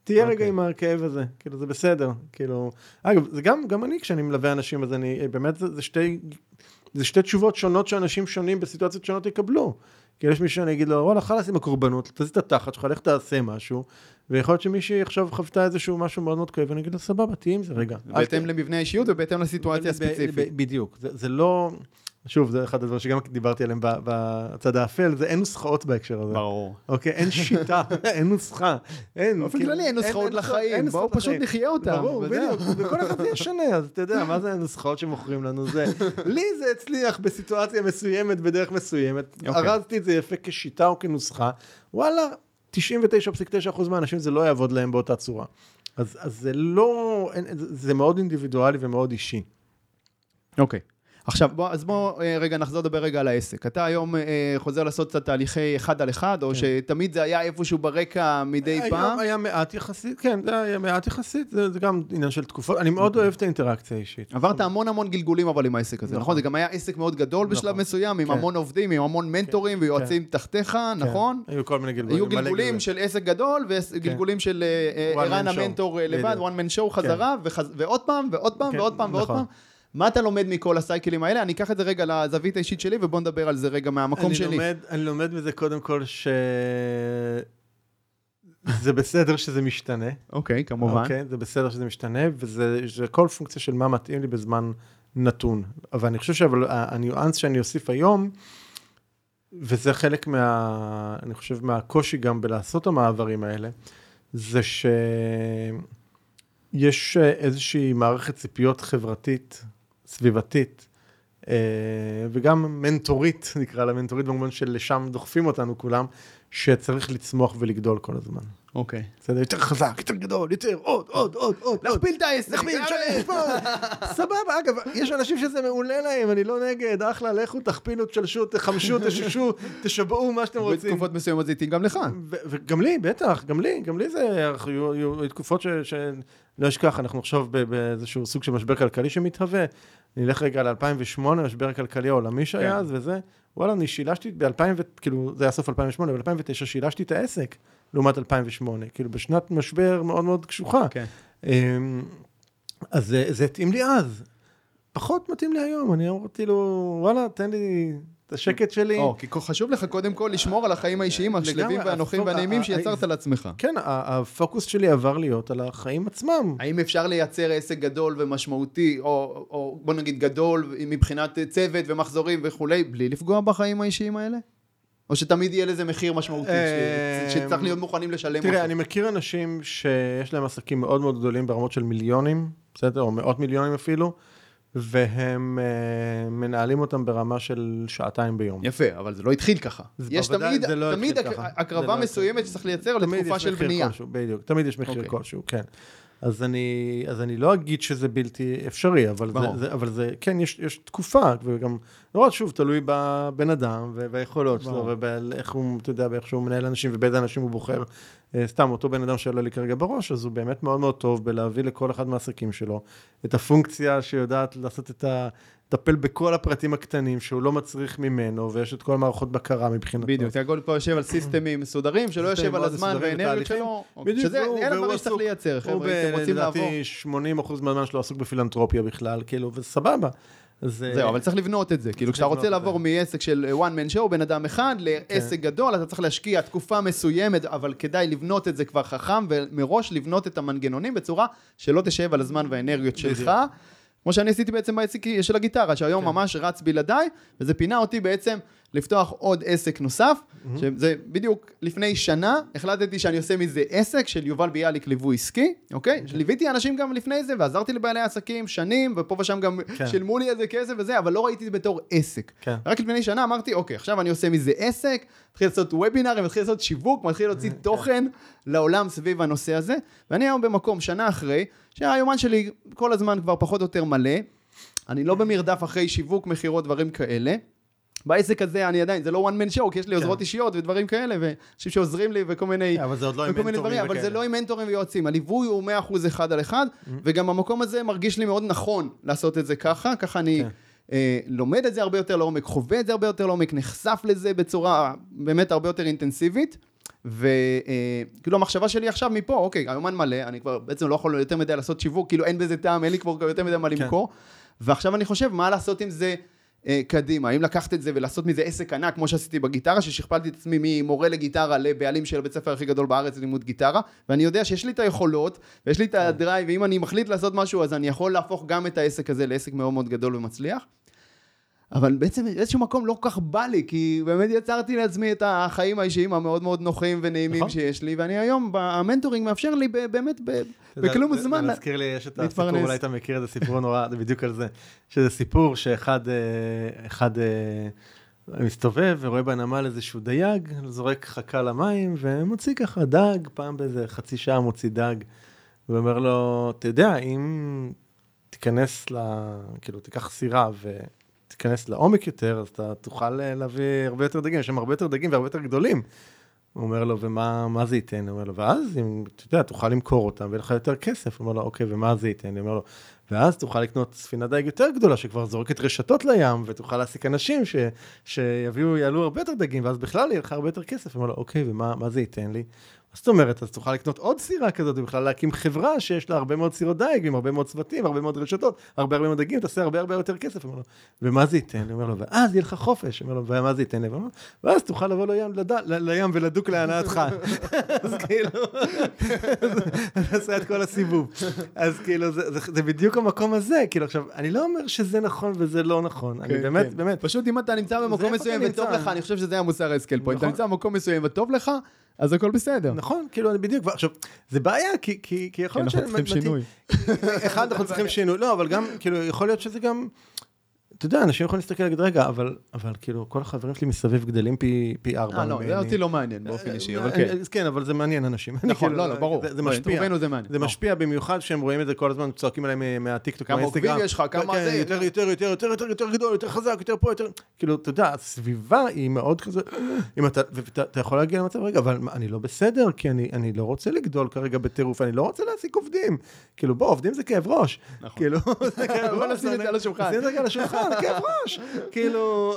תהיה רגע עם הכאב הזה, כאילו זה בסדר, כאילו, אגב, זה גם אני כשאני מלווה אנשים, אז אני, באמת זה שתי תשובות שונות שאנשים שונים בסיטואציות שונות יקבלו. כי יש מישהו, אני אגיד לו, וואלה, חלס עם הקורבנות, תזיז את התחת שלך, לך תעשה משהו, ויכול להיות שמישהו עכשיו חוותה איזשהו משהו מאוד מאוד כואב, ואני אגיד לו, סבבה, תהיה עם זה רגע. בהתאם למבנה האישיות ובהתאם לסיטואציה הספציפית. בדיוק. זה לא, שוב, זה אחד הדברים שגם דיברתי עליהם בצד האפל, זה אין נוסחאות בהקשר הזה. ברור. אוקיי, אין שיטה, אין נוסחה. באופן כללי אין נוסחאות לחיים, בואו פשוט נחיה אותם. ברור, בדיוק, וכל אחד זה ישנה, אז אתה יודע, מה זה הנוסחאות שמוכרים לנו זה? לי זה הצליח בסיטואציה מסוימת, בדרך מסוימת, הרזתי את זה יפה כשיטה או כנוסחה, וואלה, 99.9% מהאנשים זה לא יעבוד להם באותה צורה. אז זה לא, זה מאוד אינדיבידואלי ומאוד אישי. אוקיי. עכשיו, אז בוא רגע נחזור לדבר רגע על העסק. אתה היום חוזר לעשות קצת תהליכי אחד על אחד, או שתמיד זה היה איפשהו ברקע מדי פעם? היה מעט יחסית, כן, זה היה מעט יחסית, זה גם עניין של תקופות. אני מאוד אוהב את האינטראקציה האישית. עברת המון המון גלגולים אבל עם העסק הזה, נכון? זה גם היה עסק מאוד גדול בשלב מסוים, עם המון עובדים, עם המון מנטורים ויועצים תחתיך, נכון? היו כל מיני גלגולים. היו גלגולים של עסק גדול, וגלגולים של ערן המנטור לבד, one man show חזרה, ועוד פעם, ועוד פעם, ועוד פעם, ועוד פעם. מה אתה לומד מכל הסייקלים האלה? אני אקח את זה רגע לזווית האישית שלי, ובוא נדבר על זה רגע מהמקום שלי. אני לומד מזה קודם כל זה בסדר שזה משתנה. אוקיי, כמובן. אוקיי, זה בסדר שזה משתנה, וזה כל פונקציה של מה מתאים לי בזמן נתון. אבל אני חושב שהניואנס שאני אוסיף היום, וזה חלק אני חושב מהקושי גם בלעשות המעברים האלה, זה שיש איזושהי מערכת ציפיות חברתית, סביבתית, וגם מנטורית, נקרא לה מנטורית, במובן שלשם דוחפים אותנו כולם, שצריך לצמוח ולגדול כל הזמן. אוקיי. בסדר, יותר חזק, יותר גדול, יותר, עוד, עוד, עוד, עוד. להכפיל את העסק. להכפיל, שלש, פה. סבבה, אגב, יש אנשים שזה מעולה להם, אני לא נגד, אחלה, לכו, תכפילו, תשלשו, תחמשו, תששו, תשבעו מה שאתם רוצים. בתקופות מסוימות זה איתי גם לך. וגם לי, בטח, גם לי זה, היו תקופות לא אשכח, אנחנו עכשיו באיזשהו סוג של משבר כלכלי שמתהווה. נלך רגע ל-2008, משבר כלכלי העולמי שהיה אז, וזה, וואלה, אני שילשתי ב-2000, כאילו, זה היה סוף 2008, ב-2009 שילשתי את העסק, לעומת 2008, כאילו, בשנת משבר מאוד מאוד קשוחה. אז זה התאים לי אז. פחות מתאים לי היום, אני אמרתי לו, וואלה, תן לי את השקט שלי. כי חשוב לך קודם כל לשמור על החיים האישיים, השלבים והנוחים והנעימים שיצרת לעצמך. כן, הפוקוס שלי עבר להיות על החיים עצמם. האם אפשר לייצר עסק גדול ומשמעותי, או בוא נגיד גדול מבחינת צוות ומחזורים וכולי, בלי לפגוע בחיים האישיים האלה? או שתמיד יהיה לזה מחיר משמעותי, שצריך להיות מוכנים לשלם. תראה, אני מכיר אנשים שיש להם עסקים מאוד מאוד גדולים ברמות של מיליונים, בסדר, או מאות מיליונים אפילו, והם מנהלים אותם ברמה של שעתיים ביום. יפה, אבל זה לא התחיל ככה. יש תמיד הקרבה מסוימת שצריך לייצר לתקופה של בנייה. בדיוק, תמיד יש מחיר כלשהו, כן. אז אני לא אגיד שזה בלתי אפשרי, אבל זה, כן, יש תקופה, וגם, נורא שוב, תלוי בבן אדם, והיכולות שלו, ואיך הוא, אתה יודע, באיך שהוא מנהל אנשים, ובאיזה אנשים הוא בוחר, סתם, אותו בן אדם שעלה לי כרגע בראש, אז הוא באמת מאוד מאוד טוב, בלהביא לכל אחד מהעסקים שלו, את הפונקציה שיודעת לעשות לטפל בכל הפרטים הקטנים, שהוא לא מצריך ממנו, ויש את כל המערכות בקרה מבחינתו. בדיוק, אתה יכול פה יושב על סיסטמים מסודרים, שלא יושב על הזמן והאנרגיות שלו, שזה אלה דברים שצריך לייצר, חבר'ה, אתם רוצים לעבור. הוא בדעתי 80% מהזמן שלו עסוק בפילנתרופיה בכלל, כאילו, וסבבה. זהו, אבל צריך לבנות את זה, כאילו כשאתה רוצה לעבור מעסק של one man show, בן אדם אחד, לעסק גדול, אתה צריך להשקיע תקופה מסוימת, אבל כדאי לבנות את זה כבר חכם, ומראש לבנות את המנגנונים בצורה שלא תשב על הזמן והאנרגיות שלך, כמו שאני עשיתי בעצם בעסק של הגיטרה, שהיום ממש רץ בלעדיי, וזה פינה אותי בעצם לפתוח עוד עסק נוסף, שזה בדיוק לפני שנה, החלטתי שאני עושה מזה עסק של יובל ביאליק ליווי עסקי, אוקיי? ליוויתי אנשים גם לפני זה, ועזרתי לבעלי עסקים שנים, ופה ושם גם שילמו לי איזה כסף וזה, אבל לא ראיתי בתור עסק. רק לפני שנה אמרתי, אוקיי, עכשיו אני עושה מזה עסק, מתחיל לעשות וובינרים, מתחיל לעשות שיווק, מתחיל להוציא תוכן לעולם סביב הנושא הזה, ואני היום במקום שנה אחרי, שהיומן שלי כל הזמן כבר פחות או יותר מלא, אני לא במרדף אחרי שיווק, מחירות, דברים כאלה, בעסק הזה אני עדיין, זה לא one man show, כי יש לי עוזרות אישיות ודברים כאלה, ואנשים שעוזרים לי וכל מיני דברים, אבל זה לא עם מנטורים ויועצים, הליווי הוא 100% אחד על אחד, וגם במקום הזה מרגיש לי מאוד נכון לעשות את זה ככה, ככה אני לומד את זה הרבה יותר לעומק, חווה את זה הרבה יותר לעומק, נחשף לזה בצורה באמת הרבה יותר אינטנסיבית, וכאילו המחשבה שלי עכשיו מפה, אוקיי, היומן מלא, אני כבר בעצם לא יכול יותר מדי לעשות שיווק, כאילו אין בזה טעם, אין לי כבר יותר מדי מה למכור, ועכשיו אני חושב מה לעשות עם זה קדימה, האם לקחת את זה ולעשות מזה עסק ענק, כמו שעשיתי בגיטרה, ששכפלתי את עצמי ממורה לגיטרה לבעלים של בית ספר הכי גדול בארץ לימוד גיטרה, ואני יודע שיש לי את היכולות, ויש לי את הדרייב, ואם אני מחליט לעשות משהו, אז אני יכול להפוך גם את העסק הזה לעסק מאוד מאוד גדול ומצליח, אבל בעצם איזשהו מקום לא כל כך בא לי, כי באמת יצרתי לעצמי את החיים האישיים המאוד מאוד נוחים ונעימים שיש לי, ואני היום, המנטורינג מאפשר לי באמת בכלום זמן להתפרנס. נזכיר לי, יש את הסיפור, אולי אתה מכיר את הסיפור נורא, בדיוק על זה, שזה סיפור שאחד מסתובב ורואה בנמל איזשהו דייג, זורק חכה למים ומוציא ככה דג, פעם באיזה חצי שעה מוציא דג, ואומר לו, אתה יודע, אם תיכנס, כאילו תיקח סירה תיכנס לעומק יותר, אז אתה תוכל להביא הרבה יותר דגים, יש שם הרבה יותר דגים והרבה יותר גדולים. הוא אומר לו, ומה זה ייתן? הוא אומר לו, ואז, אם אתה יודע, תוכל למכור אותם, ולך יותר כסף. הוא אומר לו, אוקיי, ומה זה ייתן? הוא אומר לו, ואז תוכל לקנות ספינה דייג יותר גדולה, שכבר זורקת רשתות לים, ותוכל להסיק אנשים שיביאו, יעלו הרבה יותר דגים, ואז בכלל יהיה לך הרבה יותר כסף. הוא אומר לו, אוקיי, ומה זה ייתן לי? זאת אומרת, אז תוכל לקנות עוד סירה כזאת, ובכלל להקים חברה שיש לה הרבה מאוד סירות דייג, עם הרבה מאוד צוותים, הרבה מאוד רשתות, הרבה מאוד דגים, תעשה הרבה יותר כסף. אומר לו, ומה זה ייתן? אומר לו, ואז יהיה לך חופש. אומר לו, ומה זה ייתן? ואז תוכל לבוא לים ולדוק להנאתך. אז כאילו, נעשה את כל הסיבוב. אז כאילו, זה בדיוק המקום הזה. כאילו, עכשיו, אני לא אומר שזה נכון וזה לא נכון. אני באמת. פשוט אם אתה נמצא במקום מסוים וטוב לך, אני חושב שזה המוסר הסקל פה. אתה נמצא במקום מסוים וטוב לך, אז הכל בסדר. נכון, כאילו, בדיוק. עכשיו, זה בעיה, כי יכול להיות שאנחנו צריכים שינוי. אחד, אנחנו צריכים שינוי. לא, אבל גם, כאילו, יכול להיות שזה גם, אתה יודע, אנשים יכולים להסתכל להגיד, רגע, אבל כאילו, כל החברים שלי מסביב גדלים פי 4. לא, זה אותי לא מעניין באופן אישי, אבל כן. כן, אבל זה מעניין אנשים. נכון, לא, ברור. זה משפיע. זה משפיע במיוחד שהם רואים את זה כל הזמן, צועקים עליהם מהטיקטוק, מהאינסטגרם. כמה עוקבים יש לך, כמה זה, יותר, יותר, יותר, יותר, יותר, יותר גדול, יותר חזק, יותר פה, יותר... כאילו, אתה יודע, הסביבה היא מאוד כזה, ואתה יכול להגיע למצב, רגע, אבל אני לא בסדר, כי אני לא רוצה לגדול כרגע בטירוף, אני לא רוצה להעסיק עובדים. כאילו, בוא, עובדים זה כאב ראש. כאילו, זה כאב ראש. בוא נשים את זה על השולחן. כאב ראש, כאילו,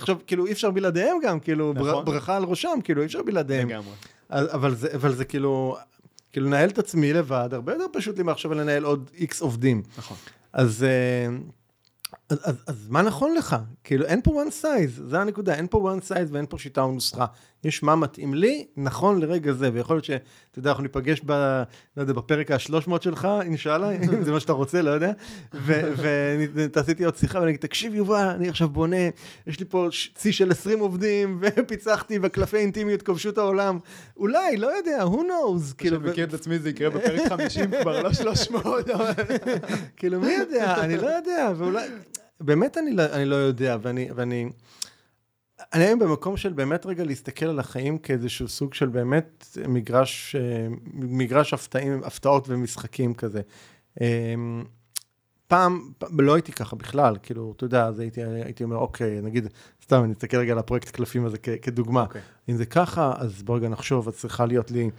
עכשיו, כאילו, אי אפשר בלעדיהם גם, כאילו, ברכה על ראשם, כאילו, אי אפשר בלעדיהם. אבל זה כאילו, לנהל את עצמי לבד, הרבה יותר פשוט לי מעכשיו לנהל עוד איקס עובדים. נכון. אז מה נכון לך? כאילו, אין פה one size, זה הנקודה, אין פה one size ואין פה שיטה ונוסחה. יש מה מתאים לי, נכון לרגע זה, ויכול להיות שאתה יודע, אנחנו ניפגש בפרק ה-300 שלך, אינשאללה, אם זה מה שאתה רוצה, לא יודע, ותעשיתי עוד שיחה, ואני אגיד, תקשיב יובל, אני עכשיו בונה, יש לי פה צי של 20 עובדים, ופיצחתי בקלפי אינטימיות, כובשות העולם, אולי, לא יודע, who knows, כאילו, מכיר את עצמי, זה יקרה בפרק 50 כבר, לא 300, כאילו, מי יודע, אני לא יודע, ואולי, באמת אני לא יודע, אני היום במקום של באמת רגע להסתכל על החיים כאיזשהו סוג של באמת מגרש הפתעות ומשחקים כזה. פעם לא הייתי ככה בכלל, כאילו, אתה יודע, אז הייתי אומר, אוקיי, נגיד, סתם, אני אסתכל רגע על הפרויקט קלפים הזה כדוגמה. אם זה ככה, אז בוא רגע נחשוב, אז צריכה להיות לי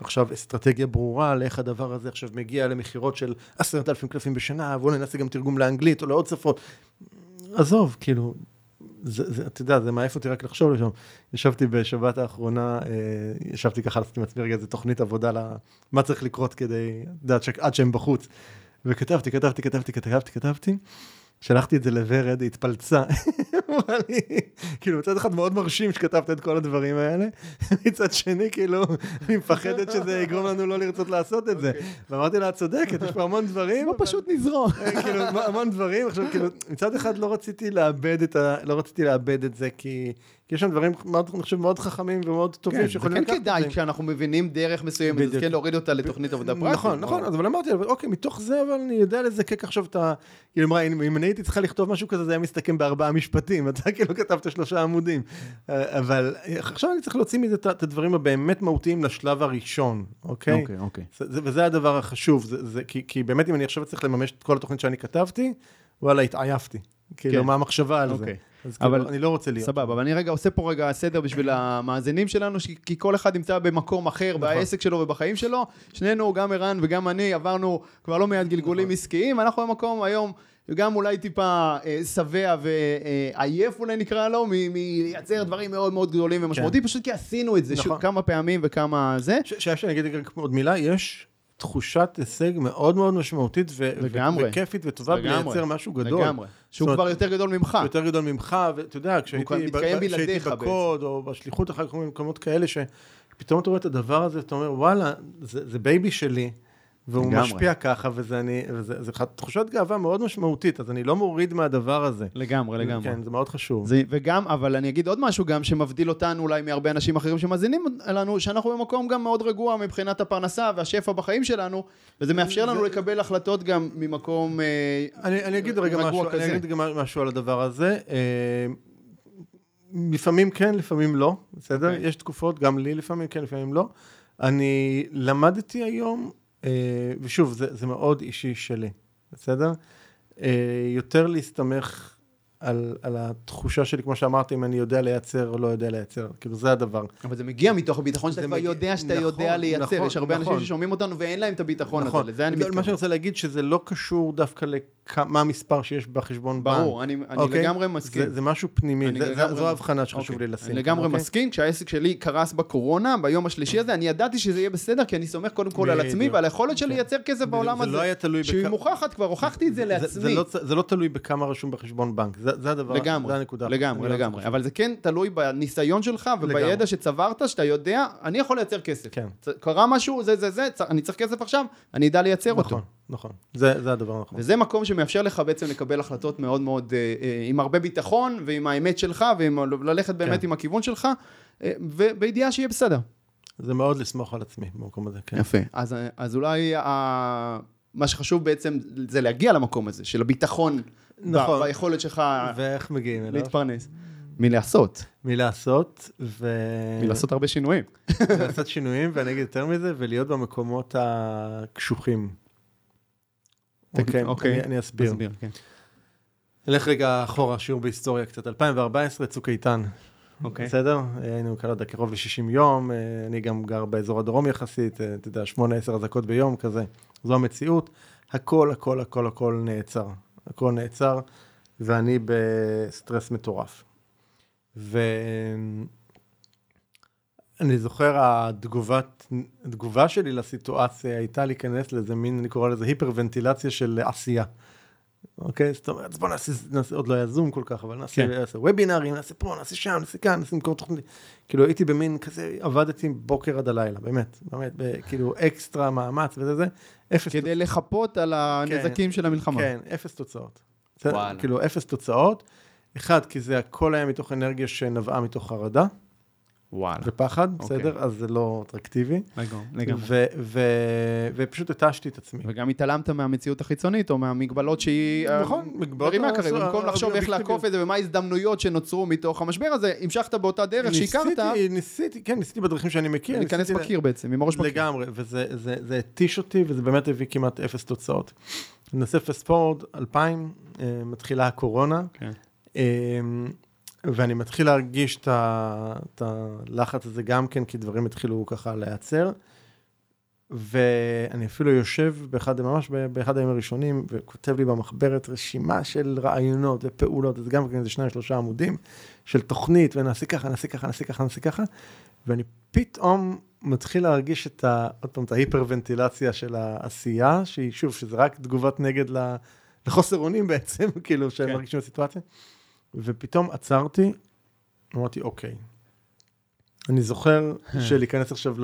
עכשיו אסטרטגיה ברורה לאיך הדבר הזה עכשיו מגיע למחירות של 10,000 קלפים בשנה, ואולי נעשה גם תרגום לאנגלית או לעוד שפות. עזוב, כאילו... אתה יודע, זה מעיף אותי רק לחשוב לשם. ישבתי בשבת האחרונה, ישבתי ככה, עשיתי מעצמי רגע, זה תוכנית עבודה, מה צריך לקרות כדי, עד שהם בחוץ. וכתבתי, כתבתי, כתבתי, כתבתי, כתבתי, שלחתי את זה לוורד, היא התפלצה. אמרה לי, כאילו, מצד אחד מאוד מרשים שכתבת את כל הדברים האלה, מצד שני, כאילו, אני מפחדת שזה יגרום לנו לא לרצות לעשות את זה. ואמרתי לה, את צודקת, יש פה המון דברים. לא פשוט נזרום. כאילו, המון דברים. עכשיו, כאילו, מצד אחד לא רציתי לאבד את זה, כי... יש שם דברים, אני חושב, מאוד חכמים ומאוד טובים שיכולים לקחת. כן, כדאי, כשאנחנו מבינים דרך מסוימת, אז כן להוריד אותה לתוכנית עבודה פרטית. נכון, נכון, אבל אמרתי, אוקיי, מתוך זה, אבל אני יודע לזקק עכשיו את ה... היא אמרה, אם אני הייתי צריכה לכתוב משהו כזה, זה היה מסתכם ב4 משפטים, אתה כאילו כתבת 3 עמודים. אבל עכשיו אני צריך להוציא מזה את הדברים הבאמת מהותיים לשלב הראשון, אוקיי? אוקיי. וזה הדבר החשוב, כי באמת אם אני עכשיו צריך לממש את כל התוכנית שאני כתבתי, וואלה, התעייפתי. כאילו, מה המחשבה על זה? אז כאילו, אני לא רוצה להיות. סבבה, אבל אני רגע עושה פה רגע סדר בשביל המאזינים שלנו, כי כל אחד נמצא במקום אחר, בעסק שלו ובחיים שלו. שנינו, גם ערן וגם אני, עברנו כבר לא מעט גלגולים עסקיים. אנחנו במקום היום, גם אולי טיפה סבע ועייף אולי נקרא לו, מייצר דברים מאוד מאוד גדולים ומשמעותי, פשוט כי עשינו את זה כמה פעמים וכמה זה. שאני אגיד רק עוד מילה, יש... תחושת הישג מאוד מאוד משמעותית וכיפית וטובה לייצר משהו גדול. שהוא כבר יותר גדול ממך. יותר גדול ממך, ואתה יודע, כשהייתי בקוד או בשליחות אחר כך במקומות כאלה, שפתאום אתה רואה את הדבר הזה, אתה אומר, וואלה, זה בייבי שלי, והוא משפיע ככה, וזה תחושת גאווה מאוד משמעותית, אז אני לא מוריד מהדבר הזה. לגמרי. כן, זה מאוד חשוב. וגם, אבל אני אגיד עוד משהו גם, שמבדיל אותנו אולי מהרבה אנשים אחרים שמאזינים לנו, שאנחנו במקום גם מאוד רגוע מבחינת הפרנסה והשפע בחיים שלנו, וזה מאפשר לנו לקבל החלטות גם ממקום רגוע כזה. אני אגיד גם משהו על הדבר הזה, לפעמים כן, לפעמים לא, בסדר? יש תקופות, גם לי לפעמים כן, לפעמים לא. אני למדתי היום ושוב, זה מאוד אישי שלי, בסדר? יותר להסתמך על התחושה שלי, כמו שאמרתי, אם אני יודע לייצר או לא יודע לייצר, כאילו זה הדבר. אבל זה מגיע מתוך הביטחון, שאתה כבר יודע שאתה יודע לייצר, יש הרבה אנשים ששומעים אותנו ואין להם את הביטחון הזה, לזה אני מתכוון. מה שאני רוצה להגיד, שזה לא קשור דווקא למה המספר שיש בחשבון בנק. ברור, אני לגמרי מסכים. זה משהו פנימי, זו ההבחנה שחשוב לי לשים. אני לגמרי מסכים, כשהעסק שלי קרס בקורונה, ביום השלישי הזה, אני ידעתי שזה יהיה בסדר, כי אני סומך קודם כל על עצמי, ועל היכולת שלי לייצר כסף בעולם הזה, שהיא מוכחת, כבר הוכחתי את זה לעצמי. זה לא תלוי בכמה רשום בחשבון בנק. זה הדבר, זה הנקודה. לגמרי, אבל זה כן תלוי בניסיון שלך ובידע שצברת, שאתה יודע, אני יכול לייצר כסף. קרה משהו, זה, אני צריך כסף עכשיו, אני יודע לייצר אותו. נכון, זה הדבר נכון. וזה מקום שמאפשר לך בעצם לקבל החלטות מאוד מאוד, עם הרבה ביטחון ועם האמת שלך, וללכת באמת עם הכיוון שלך, ובידיעה שיהיה בסדר. זה מאוד לסמוך על עצמי במקום הזה. יפה, אז אולי מה שחשוב בעצם זה להגיע למקום הזה, של הביטחון, נכון. ביכולת שלך ואיך מגיעים אליו? להתפרנס. מלעשות. מלעשות ו... מלעשות הרבה שינויים. מלעשות שינויים, ואני אגיד יותר מזה, ולהיות במקומות הקשוחים. אוקיי. אני אסביר. נלך רגע אחורה, שיעור בהיסטוריה קצת. 2014, צוק איתן. אוקיי. בסדר? היינו קרוב ל-60 יום, אני גם גר באזור הדרום יחסית, אתה יודע, 8-10 אזעקות ביום, כזה. זו המציאות. הכל, הכל, הכל, הכל נעצר. הכל נעצר, ואני בסטרס מטורף. ואני זוכר, התגובה שלי לסיטואציה הייתה להיכנס לאיזה מין, אני קורא לזה היפרוונטילציה של עשייה. אוקיי? זאת אומרת, בוא נעשה, עוד לא היה זום כל כך, אבל נעשה וובינרים, נעשה פה, נעשה שם, נעשה כאן, נעשה מקום תוכנית. כאילו הייתי במין כזה, עבדתי בוקר עד הלילה, באמת, כאילו אקסטרה מאמץ וזה זה. כדי לחפות על הנזקים של המלחמה. כן, אפס תוצאות. כאילו, אפס תוצאות. אחד, כי זה הכל היה מתוך אנרגיה שנבעה מתוך חרדה. ופחד, בסדר? אז זה לא אטרקטיבי. לגמרי. ופשוט התשתי את עצמי. וגם התעלמת מהמציאות החיצונית, או מהמגבלות שהיא... נכון, מגבלות... במקום לחשוב איך לעקוף את זה, ומה ההזדמנויות שנוצרו מתוך המשבר הזה, המשכת באותה דרך שהכרת. ניסיתי בדרכים שאני מכיר. להיכנס בקיר בעצם, עם הראש בקיר. לגמרי, וזה התיש אותי, וזה באמת הביא כמעט אפס תוצאות. נעשה פסט פורד, 2000, מתחילה הקורונה. ואני מתחיל להרגיש את הלחץ הזה גם כן, כי דברים התחילו ככה לייצר, ואני אפילו יושב ממש באחד הימים הראשונים, וכותב לי במחברת רשימה של רעיונות ופעולות, אז גם כן זה 2-3 עמודים, של תוכנית, ונעשה ככה, נעשה ככה, נעשה ככה, נעשה ככה, ואני פתאום מתחיל להרגיש את ההיפרוונטילציה של העשייה, שהיא שוב, שזה רק תגובת נגד לחוסר אונים בעצם, כאילו, שהם מרגישים בסיטואציה. ופתאום עצרתי, אמרתי, אוקיי, אני זוכר שלהיכנס עכשיו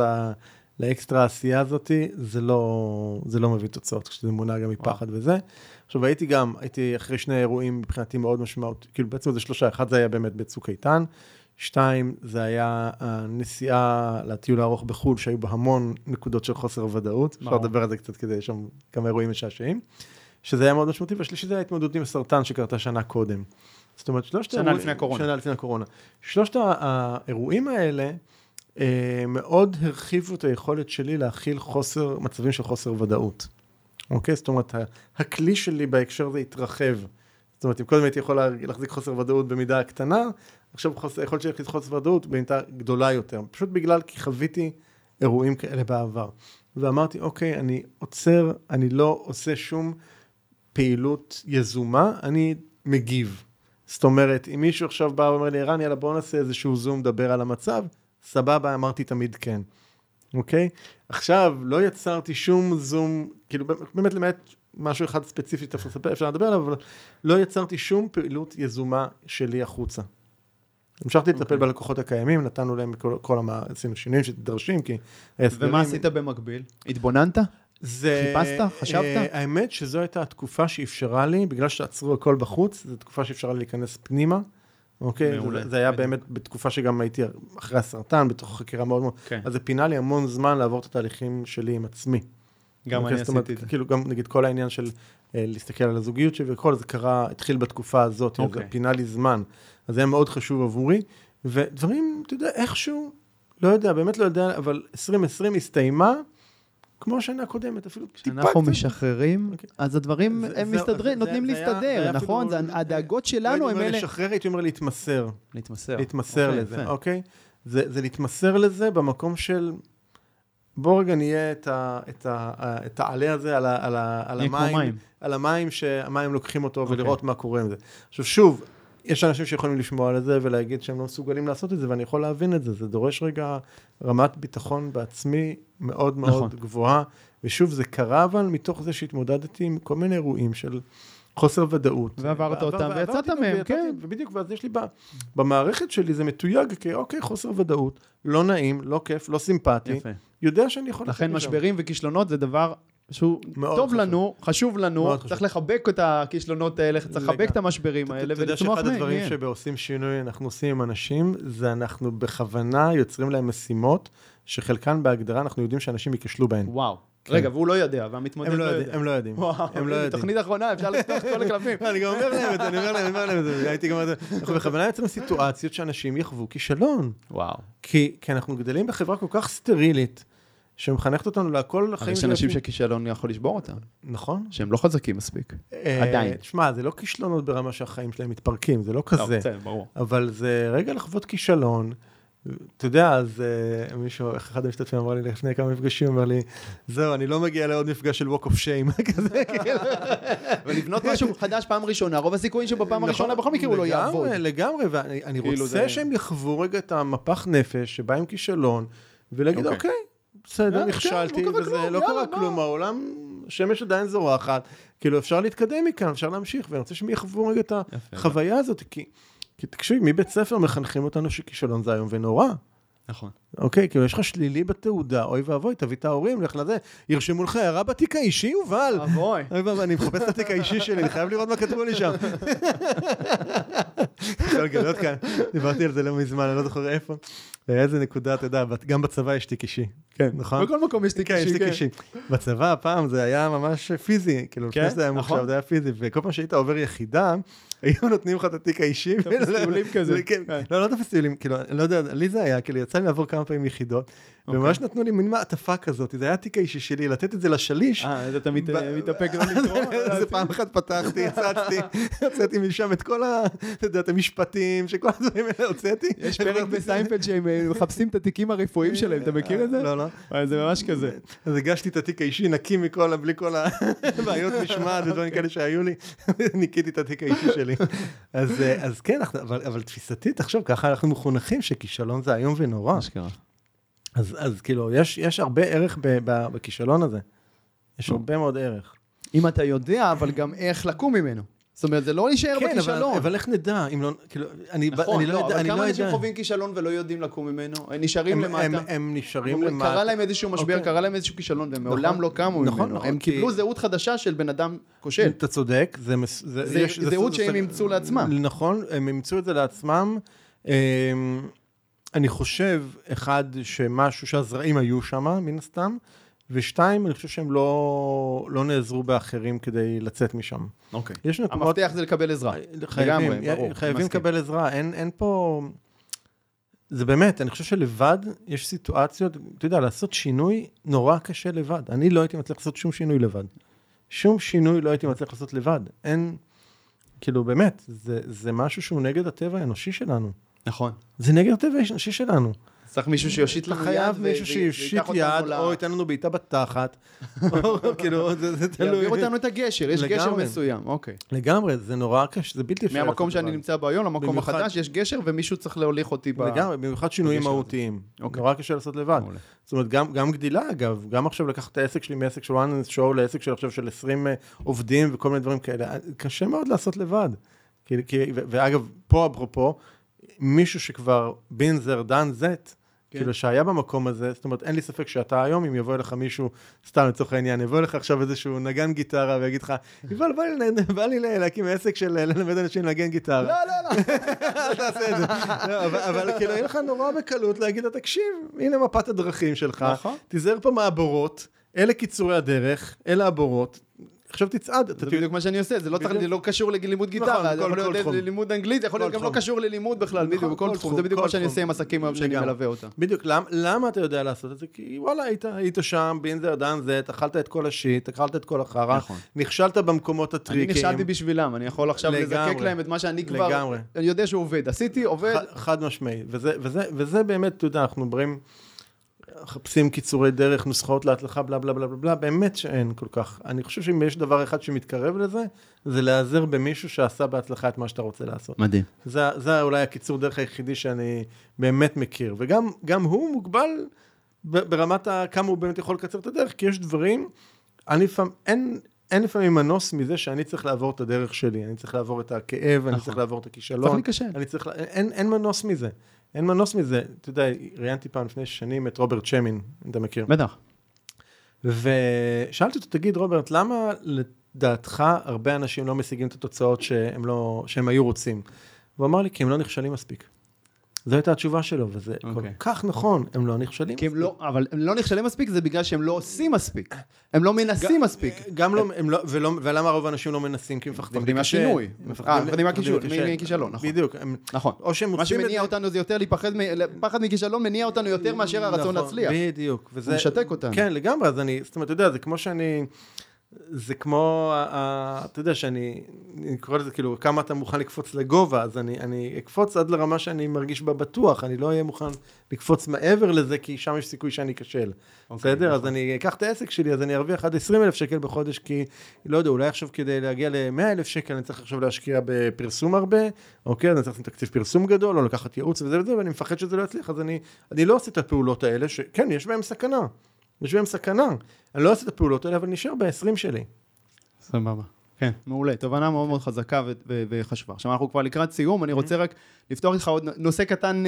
לאקסטרה העשייה הזאת, זה לא מביא תוצאות, כשזה מונע גם מפחד וזה. עכשיו, הייתי אחרי שני אירועים מבחינתי מאוד משמעות, כאילו בעצם זה 3, 1 זה היה באמת בצוק איתן, 2 זה היה הנסיעה לטיול הארוך בחול, שהיו בה המון נקודות של חוסר ודאות, אפשר לדבר על זה קצת כדי, יש שם כמה אירועים משעשעים, שזה היה מאוד משמעותי, והשלישי זה היה התמודדות עם הסרטן שקרתה שנה קודם. זאת אומרת, שנה לפני הקורונה. שלושת האירועים האלה מאוד הרחיבו את היכולת שלי להכיל מצבים של חוסר ודאות. אוקיי? זאת אומרת, הכלי שלי בהקשר הזה התרחב. זאת אומרת, אם קודם הייתי יכול להחזיק חוסר ודאות במידה קטנה, עכשיו היכולת שלי להחזיק חוסר ודאות במידה גדולה יותר. פשוט בגלל כי חוויתי אירועים כאלה בעבר. ואמרתי, אוקיי, אני עוצר, אני לא עושה שום פעילות יזומה, אני מגיב. זאת אומרת, אם מישהו עכשיו בא ואומר לי, ערן, יאללה, בוא נעשה איזשהו זום, דבר על המצב, סבבה, אמרתי תמיד כן. אוקיי? עכשיו, לא יצרתי שום זום, כאילו, באמת למעט משהו אחד ספציפי, אפשר לדבר עליו, אבל לא יצרתי שום פעילות יזומה שלי החוצה. המשכתי לטפל בלקוחות הקיימים, נתנו להם כל השינויים שתדרשים, כי... ומה עשית במקביל? התבוננת? חיפשת? חשבת? האמת שזו הייתה התקופה שאפשרה לי, בגלל שעצרו הכל בחוץ, זו תקופה שאפשרה לי להיכנס פנימה, אוקיי? זה היה באמת בתקופה שגם הייתי אחרי הסרטן, בתוך חקירה מאוד מאוד, אז זה פינה לי המון זמן לעבור את התהליכים שלי עם עצמי. גם אני עשיתי את זה. כאילו גם נגיד כל העניין של להסתכל על הזוגיות שלי, וכל זה קרה, התחיל בתקופה הזאת, זה פינה לי זמן, אז זה היה מאוד חשוב עבורי, ודברים, אתה יודע, איכשהו, לא יודע, באמת לא יודע, אבל 2020 הסתיימה, כמו שנה קודמת, אפילו טיפה. אנחנו משחררים, אז הדברים, הם מסתדרים, נותנים להסתדר, נכון? הדאגות שלנו, הם אלה... לשחרר, הייתי אומר להתמסר. להתמסר לזה, אוקיי? זה להתמסר לזה במקום של... בוא רגע נהיה את העלה הזה על המים, שהמים לוקחים אותו ולראות מה קורה עם זה. עכשיו שוב, יש אנשים שיכולים לשמוע על זה ולהגיד שהם לא מסוגלים לעשות את זה, ואני יכול להבין את זה. זה דורש רגע רמת ביטחון בעצמי מאוד מאוד גבוהה. ושוב, זה קרה אבל מתוך זה שהתמודדתי עם כל מיני אירועים של חוסר ודאות. ועברת אותם ויצאת מהם, כן. ובדיוק, ואז יש לי במערכת שלי זה מתויג, כי אוקיי, חוסר ודאות, לא נעים, לא כיף, לא סימפטי. יודע שאני יכול... לכן משברים וכישלונות זה דבר... שהוא טוב לנו, חשוב לנו, צריך לחבק את הכישלונות האלה, צריך לחבק את המשברים האלה, ולצמוח מהם. אתה יודע שאחד הדברים שבעושים שינוי אנחנו עושים עם אנשים, זה אנחנו בכוונה יוצרים להם משימות, שחלקן בהגדרה אנחנו יודעים שאנשים ייכשלו בהן. וואו. רגע, והוא לא יודע, והמתמודד לא יודע. הם לא יודעים. תוכנית האחרונה, אפשר לפתוח כל הקלפים. אני גם אומר להם את זה, אני אומר להם את זה. הייתי גם... אנחנו בכוונה יוצרים סיטואציות שאנשים יחוו כישלון. וואו. כי אנחנו גדלים בחברה כל כך סטרילית, שמחנכת אותנו לכל החיים. יש אנשים שכישלון יכול לשבור אותם. נכון. שהם לא חזקים מספיק. עדיין. תשמע, זה לא כישלונות ברמה שהחיים שלהם מתפרקים, זה לא כזה. אבל זה רגע לחוות כישלון. אתה יודע, אז מישהו, אחד המשתתפים אמר לי לפני כמה מפגשים, אמר לי, זהו, אני לא מגיע לעוד מפגש של walk of shame, כזה, כאילו. ולבנות משהו חדש פעם ראשונה, רוב הסיכויים שבפעם הראשונה, בכל מקרה הוא לא יעבוד. לגמרי, ואני רוצה שהם יחוו רגע את המפח נפש, שבא עם כישלון, ולהגיד, אוקיי, בסדר, נכשלתי, וזה לא קרה כלום, העולם, שמש עדיין זורחת, כאילו, אפשר להתקדם מכאן, אפשר להמשיך, ואני רוצה שהם יחוו רגע את החוויה הזאת, כי תקשיב, מבית ספר מחנכים אותנו שכישלון זה היום ונורא. נכון. אוקיי, כאילו יש לך שלילי בתעודה, אוי ואבוי, תביא את ההורים, לך לזה, ירשמו לך, הרע בתיק האישי, יובל. אבוי. אוי ואבוי, אני מחפש את התיק האישי שלי, אני חייב לראות מה כתבו לי שם. אפשר לגלות כאן, דיברתי על זה לא מזמן, אני לא זוכר איפה. איזה נקודה, אתה יודע, גם בצבא יש תיק אישי. כן, נכון? בכל מקום יש תיק אישי, כן. בצבא פעם זה היה ממש פיזי, כאילו, לפני זה היה מוחשב, זה היה פיזי, וכל פעם שהיית עובר יחידה, היו נותנים לך את התיק האישי. תפסטיולים כזה. לא, לא תפסטיולים, כאילו, לא יודע, לי זה היה, כאילו, יצא לי לעבור כמה פעמים יחידות, וממש נתנו לי מין מעטפה כזאת, זה היה התיק האישי שלי, לתת את זה לשליש. זה תמיד מתאפק לא לתרום. זה פעם אחת פתחתי, יצאתי משם את כל המשפטים, שכל הדברים האלה הוצאתי. יש פרק בסיינפלד שהם מחפשים את התיקים הרפואיים שלהם, אתה מכיר את זה? לא, לא. זה ממש כזה. אז הגשתי את התיק האישי, נקי מכל, בלי כל הבעיות משמעת, ודברים כאלה שהיו לי, ניקיתי את התיק האישי שלי. אז כן, אבל תפיסתית, עכשיו ככה אנחנו מחונכים שכישלון זה היום ונורא. אז כאילו, יש הרבה ערך בכישלון הזה. יש הרבה מאוד ערך. אם אתה יודע, אבל גם איך לקום ממנו. זאת אומרת, זה לא להישאר בכישלון. אבל איך נדע? נכון, אבל כמה אנשים חווים כישלון ולא יודעים לקום ממנו? הם נשארים למטה. הם נשארים למטה. קרה להם איזשהו משבר, קרה להם איזשהו כישלון, והם מעולם לא קמו ממנו. הם קיבלו זהות חדשה של בן אדם כושל. אתה צודק. זה זהות שהם ימצאו לעצמם. נכון, הם ימצאו את זה לעצמם. אני חושב, אחד, שמשהו שהזרעים היו שם, מן הסתם, ושתיים, אני חושב שהם לא נעזרו באחרים כדי לצאת משם. אוקיי. המפתח זה לקבל עזרה. חייבים לקבל עזרה. אין פה... זה באמת, אני חושב שלבד יש סיטואציות, אתה יודע, לעשות שינוי נורא קשה לבד. אני לא הייתי מצליח לעשות שום שינוי לבד. שום שינוי לא הייתי מצליח לעשות לבד. אין... כאילו, באמת, זה משהו שהוא נגד הטבע האנושי שלנו. נכון. זה נגד הטבע האנושי שלנו. צריך מישהו שיושיט לנו יד. חייב מישהו שיושיט יד, או ייתן לנו בעיטה בתחת. יעביר אותנו את הגשר, יש גשר מסוים. לגמרי, זה נורא קשה, זה בלתי אפשר. מהמקום שאני נמצא ביום, למקום החדש, יש גשר, ומישהו צריך להוליך אותי. לגמרי, במיוחד שינויים מהותיים. נורא קשה לעשות לבד. זאת אומרת, גם גדילה, אגב, גם עכשיו לקחת את העסק שלי מעסק של וואן שואו, לעסק של עכשיו של 20 עובדים, וכל מיני דברים כאלה. קשה מאוד לעשות לבד. ואגב, פה אפרופו, מישהו שכבר בין זרדן זאת, כאילו שהיה במקום הזה, זאת אומרת, אין לי ספק שאתה היום, אם יבוא אליך מישהו, סתם לצורך העניין, יבוא אליך עכשיו איזשהו נגן גיטרה, ויגיד לך, יובל, בא לי להקים עסק של ללמד אנשים לנגן גיטרה. לא, לא, לא. אל תעשה את זה. אבל כאילו, אין לך נורא בקלות להגיד, תקשיב, הנה מפת הדרכים שלך, תיזהר פה מהבורות, אלה קיצורי הדרך, אלה הבורות, עכשיו תצעד. זה בדיוק מה שאני עושה, זה לא קשור ללימוד גיטרה, זה יכול להיות ללימוד אנגלית, זה יכול להיות גם לא קשור ללימוד בכלל, בדיוק, בכל תחום. זה בדיוק מה שאני עושה עם עסקים היום שאני מלווה אותה. בדיוק, למה אתה יודע לעשות את זה? כי וואלה, היית שם, בין זה עדן זה, אכלת את כל השיט, אכלת את כל החרה, נכשלת במקומות הטריקים. אני נכשלתי בשבילם, אני יכול עכשיו לזקק להם את מה שאני כבר, אני יודע שהוא עובד, עשיתי, עובד. חד משמעי, וזה באמת, אתה יודע, אנחנו מדברים חפשים קיצורי דרך, נוסחאות להתלחה, בלה, בלה, בלה, בלה, באמת שאין כל כך. אני חושב שאם יש דבר אחד שמתקרב לזה, זה להיעזר במישהו שעשה בהצלחה את מה שאתה רוצה לעשות. מדהים. זה אולי הקיצור דרך היחידי שאני באמת מכיר. וגם הוא מוגבל ברמת כמה הוא באמת יכול לקצר את הדרך, כי יש דברים, אין לפעמים מנוס מזה שאני צריך לעבור את הדרך שלי, אני צריך לעבור את הכאב, אני צריך לעבור את הכישלון. אין מנוס מזה. אין מנוס מזה, אתה יודע, ראיינתי פעם לפני שנים את רוברט שמין, אתה מכיר? בטח. ושאלתי אותו, תגיד רוברט, למה לדעתך הרבה אנשים לא משיגים את התוצאות שהם היו רוצים? הוא אמר לי, כי הם לא נכשלים מספיק. זו הייתה התשובה שלו, וזה כל כך נכון, הם לא נכשלים מספיק. אבל הם לא נכשלים מספיק, זה בגלל שהם לא עושים מספיק. הם לא מנסים מספיק. גם לא, ולמה רוב האנשים לא מנסים? כי מפחדים מהשינוי. מפחדים מהכישלון, נכון. בדיוק. נכון. מה שמניע אותנו זה יותר, פחד מכישלון מניע אותנו יותר מאשר הרצון להצליח. בדיוק. הוא משתק אותנו. כן, לגמרי, אז אני, זאת אומרת, אתה יודע, זה כמו שאני... זה כמו, אתה יודע שאני קורא לזה כאילו, כמה אתה מוכן לקפוץ לגובה, אז אני אקפוץ עד לרמה שאני מרגיש בה בטוח, אני לא אהיה מוכן לקפוץ מעבר לזה, כי שם יש סיכוי שאני קשל. בסדר? אז אני אקח את העסק שלי, אז אני ארוויח עד 20,000 שקל בחודש, כי לא יודע, אולי עכשיו כדי להגיע ל-100,000 שקל, אני צריך עכשיו להשקיע בפרסום הרבה, אוקיי? אז אני צריך לתקציב פרסום גדול, לא לקחת ייעוץ וזה וזה, ואני מפחד שזה לא יצליח, אז אני לא עושה את הפעולות האלה, שכן, יש בהם סכנה. יש בהם סכנה. אני לא עושה את הפעולות האלה, אבל נשאר ב-20 שלי. סבבה. כן, מעולה. תובנה מאוד מאוד חזקה וחשובה. עכשיו אנחנו כבר לקראת סיום, אני רוצה רק לפתוח איתך עוד נושא קטן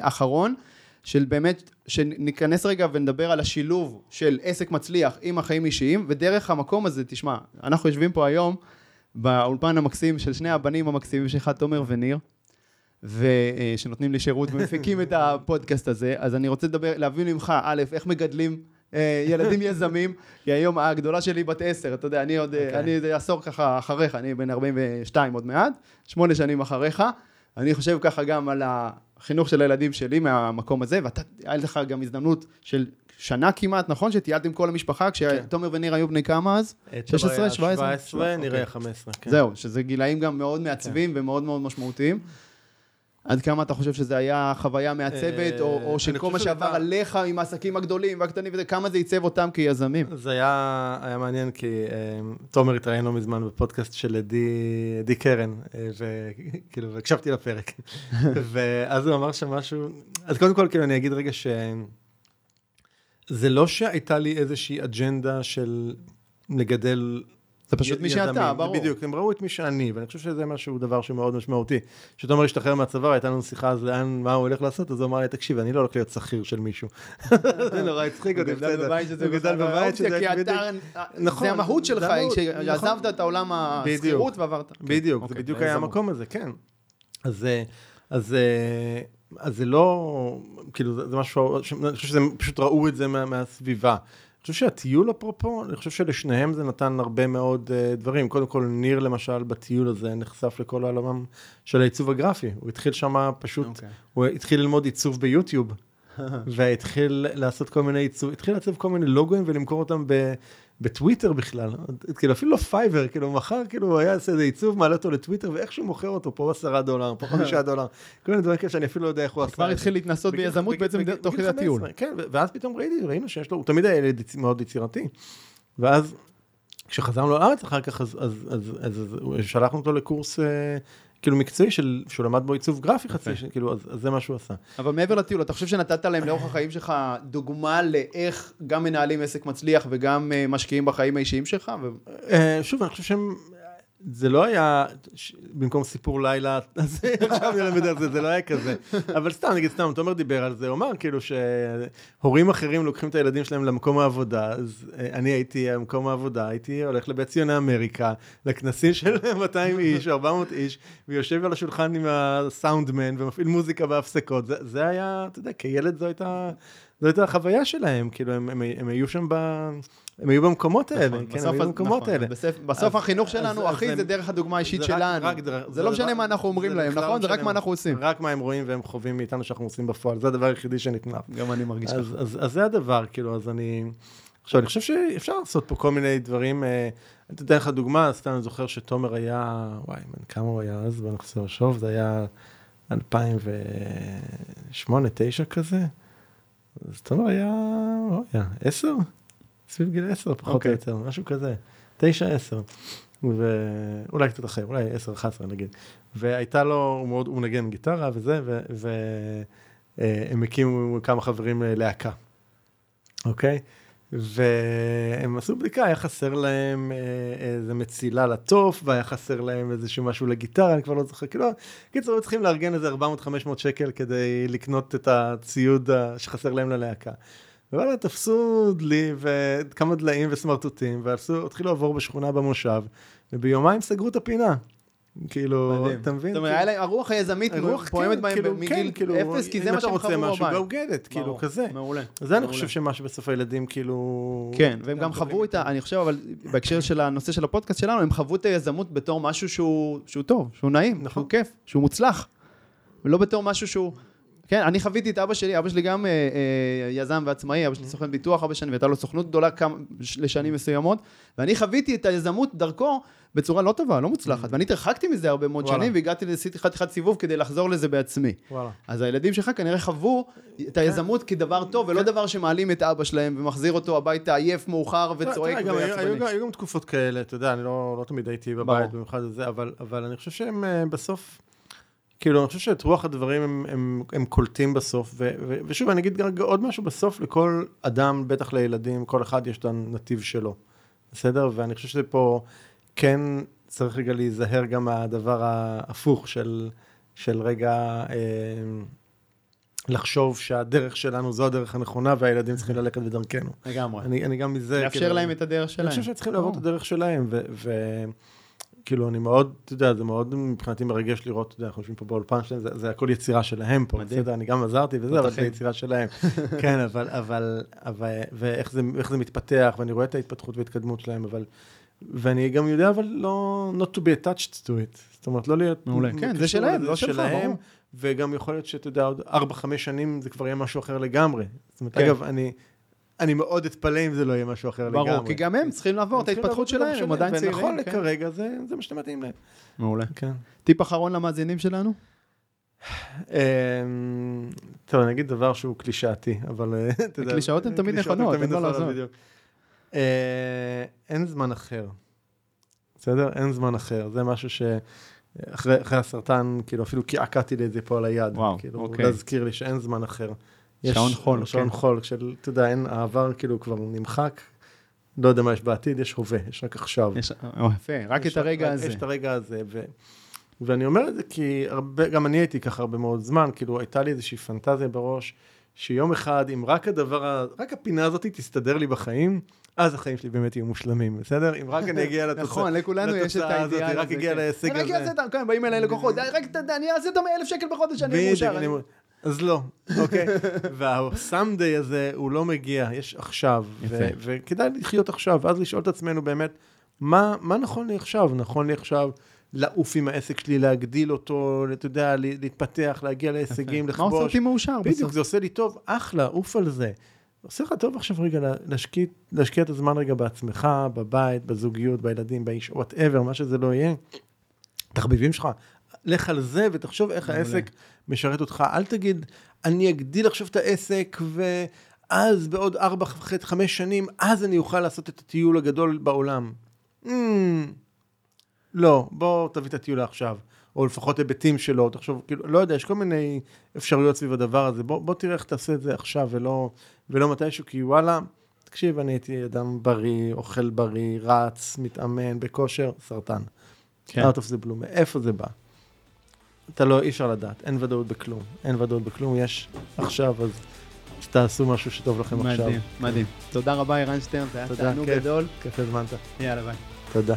אחרון, של באמת, שניכנס רגע ונדבר על השילוב של עסק מצליח עם החיים אישיים, ודרך המקום הזה, תשמע, אנחנו יושבים פה היום, באולפן המקסים של שני הבנים המקסימים, שלך תומר וניר, ושנותנים לי שירות ומפיקים את הפודקאסט הזה, אז אני רוצה להבין ממך, א', איך מגדלים ילדים יזמים, כי היום הגדולה שלי בת 10, אתה יודע, אני עשור ככה אחריך, אני בן 42 עוד מעט, 8 שנים אחריך, אני חושב ככה גם על החינוך של הילדים שלי מהמקום הזה, ואתה, היה לך גם הזדמנות של שנה כמעט, נכון? שטיילת עם כל המשפחה, כשתומר וניר היו בני כמה אז? 16, 17, נראה 15, כן. זהו, שזה גילאים גם מאוד מעצבים ומאוד מאוד משמעותיים. עד כמה אתה חושב שזה היה חוויה מעצבת, או שכל מה שעבר עליך עם העסקים הגדולים והקטנים וזה, כמה זה ייצב אותם כיזמים? זה היה מעניין, כי תומר התראיין לא מזמן בפודקאסט של די קרן, וכאילו, הקשבתי לפרק, ואז הוא אמר שם משהו, אז קודם כל, כאילו, אני אגיד רגע שזה לא שהייתה לי איזושהי אג'נדה של לגדל... זה פשוט מי שאתה, ברור. בדיוק, הם ראו את מי שאני, ואני חושב שזה משהו דבר שמאוד משמעותי. כשתומר השתחרר מהצבא, הייתה לנו שיחה, אז לאן, מה הוא הולך לעשות? אז הוא אמר לי, תקשיב, אני לא הולך להיות שכיר של מישהו. זה נורא הצחיק אותי, בסדר. הוא גדל בבית שזה... זה המהות שלך, שעזבת את העולם השכירות ועברת. בדיוק, זה בדיוק היה המקום הזה, כן. אז זה לא... כאילו, זה משהו... אני חושב שזה פשוט ראו את זה מהסביבה. אני חושב שהטיול אפרופו, אני חושב שלשניהם זה נתן הרבה מאוד דברים. קודם כל, ניר למשל בטיול הזה נחשף לכל העולם של העיצוב הגרפי. הוא התחיל שם פשוט, הוא התחיל ללמוד עיצוב ביוטיוב, והתחיל לעשות כל מיני עיצוב, התחיל לעצב כל מיני לוגויים ולמכור אותם בטוויטר בכלל. כאילו אפילו לא פייבר, כאילו מחר, כאילו היה עושה איזה עיצוב, מעלה אותו לטוויטר, ואיך שהוא מוכר אותו, פה $10, פה $5. כל מיני דברים כאלה שאני אפילו לא יודע איך הוא עשה. כבר התחיל להתנסות ביזמות בעצם תוך כדי הטיול. כן, ואז פתאום ראינו שיש לו, הוא תמיד היה מאוד יצירתי. ואז כשחזרנו לארץ אחר כך, אז שלחנו אותו לקורס... כאילו מקצועי שהוא למד בו עיצוב גרפי חצי, כאילו, אז זה מה שהוא עשה. אבל מעבר לטיול, אתה חושב שנתת להם לאורך החיים שלך דוגמה לאיך גם מנהלים עסק מצליח וגם משקיעים בחיים האישיים שלך? שוב, אני חושב שהם... זה לא היה, במקום סיפור לילה, אז עכשיו נלמד על זה, זה לא היה כזה. אבל סתם, נגיד סתם, תומר דיבר על זה, הוא אמר כאילו שהורים אחרים לוקחים את הילדים שלהם למקום העבודה, אז אני הייתי, המקום העבודה, הייתי הולך לבית ציוני אמריקה, לכנסים של 200 איש, 400 איש, ויושב על השולחן עם הסאונדמן, ומפעיל מוזיקה בהפסקות, זה היה, אתה יודע, כילד זו הייתה... זו הייתה החוויה שלהם, כאילו הם היו שם ב... הם היו במקומות האלה, כן, הם היו במקומות האלה. בסוף החינוך שלנו, אחי, זה דרך הדוגמה האישית שלנו. זה לא משנה מה אנחנו אומרים להם, נכון? זה רק מה אנחנו עושים. רק מה הם רואים והם חווים מאיתנו שאנחנו עושים בפועל. זה הדבר היחידי שנתנף. גם אני מרגיש ככה. אז זה הדבר, כאילו, אז אני... עכשיו, אני חושב שאפשר לעשות פה כל מיני דברים. אני אתן לך דוגמה, סתם אני זוכר שתומר היה... וואי, כמה הוא היה אז, בוא נחזור שוב, זה היה 2008-2009 כזה. אז תומר היה 10? סביב גיל 10, פחות או יותר, משהו כזה, 9-10, ואולי קצת אחרי, אולי 10-11 נגיד, והייתה לו, הוא נגן גיטרה וזה, והם הקימו כמה חברים להקה, אוקיי? והם עשו בדיקה, היה חסר להם איזה מצילה לטוף, והיה חסר להם איזשהו משהו לגיטרה, אני כבר לא זוכר, כאילו, קיצור, הם צריכים לארגן איזה 400-500 שקל, כדי לקנות את הציוד שחסר להם ללהקה. וואלה, תפסו דלי וכמה דליים וסמרטוטים, והתחילו לעבור בשכונה במושב, וביומיים סגרו את הפינה. כאילו, אתה מבין? זאת אומרת, הרוח היזמית פועמת בהם מגיל אפס, כי זה מה שהם חוו בבית. גאוגדת, כאילו, כזה. מעולה. זה אני חושב שמה שבסוף הילדים, כאילו... כן, והם גם חוו איתה, אני חושב, אבל בהקשר של הנושא של הפודקאסט שלנו, הם חוו את היזמות בתור משהו שהוא טוב, שהוא נעים, שהוא כיף, שהוא מוצלח. ולא בתור משהו שהוא... כן, אני חוויתי את אבא שלי, אבא שלי גם יזם ועצמאי, אבא שלי סוכן ביטוח הרבה שנים, והייתה לו סוכנות גדולה לשנים מסוימות, ואני חוויתי את היזמות דרכו בצורה לא טובה, לא מוצלחת, ואני תרחקתי מזה הרבה מאוד שנים, והגעתי לחתיכת סיבוב כדי לחזור לזה בעצמי. אז הילדים שלך כנראה חוו את היזמות כדבר טוב, ולא דבר שמעלים את אבא שלהם, ומחזיר אותו הביתה עייף, מאוחר וצועק. היו גם תקופות כאלה, אתה יודע, אני לא תמיד הייתי בבית, במיוחד הזה, אבל אני חושב שהם בסוף כאילו, אני חושב שאת רוח הדברים הם קולטים בסוף, ושוב, אני אגיד רק עוד משהו בסוף, לכל אדם, בטח לילדים, כל אחד יש את הנתיב שלו, בסדר? ואני חושב שזה פה, כן צריך רגע להיזהר גם מהדבר ההפוך של רגע לחשוב שהדרך שלנו זו הדרך הנכונה, והילדים צריכים ללכת בדרכנו. לגמרי. אני גם מזה... לאפשר להם את הדרך שלהם. אני חושב שצריכים לעבור את הדרך שלהם, כאילו, אני מאוד, אתה יודע, זה מאוד מבחינתי מרגש לראות, אתה יודע, אנחנו יושבים פה באולפן שלהם, זה הכל יצירה שלהם פה, בסדר, אני גם עזרתי וזה, אבל זה יצירה שלהם. כן, אבל, ואיך זה מתפתח, ואני רואה את ההתפתחות וההתקדמות שלהם, אבל, ואני גם יודע, אבל לא, not to be attached to it, זאת אומרת, לא להיות... כן, זה שלהם, לא שלהם, וגם יכול להיות שאתה יודע, עוד 4-5 שנים זה כבר יהיה משהו אחר לגמרי. זאת אומרת, אגב, אני מאוד אתפלא אם זה לא יהיה משהו אחר לגמרי. ברור, כי גם הם צריכים לעבור את ההתפתחות שלהם, הם עדיין צעירים. ונכון לכרגע, זה מה שאתם מתאים להם. מעולה. טיפ אחרון למאזינים שלנו? טוב, אני אגיד דבר שהוא קלישאתי, אבל... הקלישאות הן תמיד נכונות, הן לא לעזור. אין זמן אחר. בסדר? אין זמן אחר. זה משהו שאחרי הסרטן, כאילו אפילו קעקעתי לי את זה פה על היד. וואו, אוקיי. להזכיר לי שאין זמן אחר. שעון חול. שעון חול, כשאתה יודע, העבר כאילו כבר נמחק, לא יודע מה יש בעתיד, יש הווה, יש רק עכשיו. יפה, רק את הרגע הזה. יש את הרגע הזה, ואני אומר את זה כי גם אני הייתי ככה הרבה מאוד זמן, כאילו הייתה לי איזושהי פנטזיה בראש, שיום אחד, אם רק הדבר, רק הפינה הזאת תסתדר לי בחיים, אז החיים שלי באמת יהיו מושלמים, בסדר? אם רק אני אגיע לתוצאה הזאת, נכון, לכולנו יש את האידיאל הזה. רק אגיע להישג הזה. רק אגיע לסדר, כאן באים אליי לקוחות, רק אני אעשה אותם 1,000 שקל בחודש, אני מאושר. אז לא, אוקיי, והסמדי הזה הוא לא מגיע, יש עכשיו, וכדאי לחיות עכשיו, ואז לשאול את עצמנו באמת, מה נכון לי עכשיו? נכון לי עכשיו לעוף עם העסק שלי, להגדיל אותו, אתה יודע, להתפתח, להגיע להישגים, לכבוש. מה עושה אותי מאושר? בדיוק, זה עושה לי טוב, אחלה, עוף על זה. עושה לך טוב עכשיו רגע להשקיע את הזמן רגע בעצמך, בבית, בזוגיות, בילדים, באיש, whatever, מה שזה לא יהיה, תחביבים שלך. לך על זה ותחשוב איך העסק משרת אותך. אל תגיד, אני אגדיל לחשוב את העסק, ואז בעוד 4-5 שנים, אז אני אוכל לעשות את הטיול הגדול בעולם. לא, בוא תביא את הטיול עכשיו, או לפחות היבטים שלו, תחשוב, כאילו, לא יודע, יש כל מיני אפשרויות סביב הדבר הזה, בוא תראה איך תעשה את זה עכשיו, ולא מתישהו, כי וואלה, תקשיב, אני הייתי אדם בריא, אוכל בריא, רץ, מתאמן, בכושר, סרטן. Out of the blue, מאיפה זה בא? אתה לא, אי אפשר לדעת, אין ודאות בכלום, יש עכשיו, אז תעשו משהו שטוב לכם עכשיו. מדהים, מדהים. תודה רבה, ערן שטרן, זה היה תענוג גדול. כיף הזמנת. יאללה, ביי. תודה.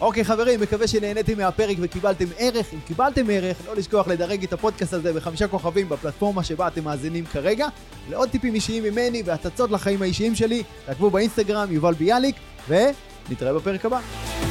אוקיי חברים, מקווה שנהניתם מהפרק וקיבלתם ערך. אם קיבלתם ערך, לא לשכוח לדרג את הפודקאסט הזה ב5 כוכבים בפלטפורמה שבה אתם מאזינים כרגע. לעוד טיפים אישיים ממני והתצות לחיים האישיים שלי, תעקבו באינסטגרם יובל ביאליק, ונתראה בפרק הבא.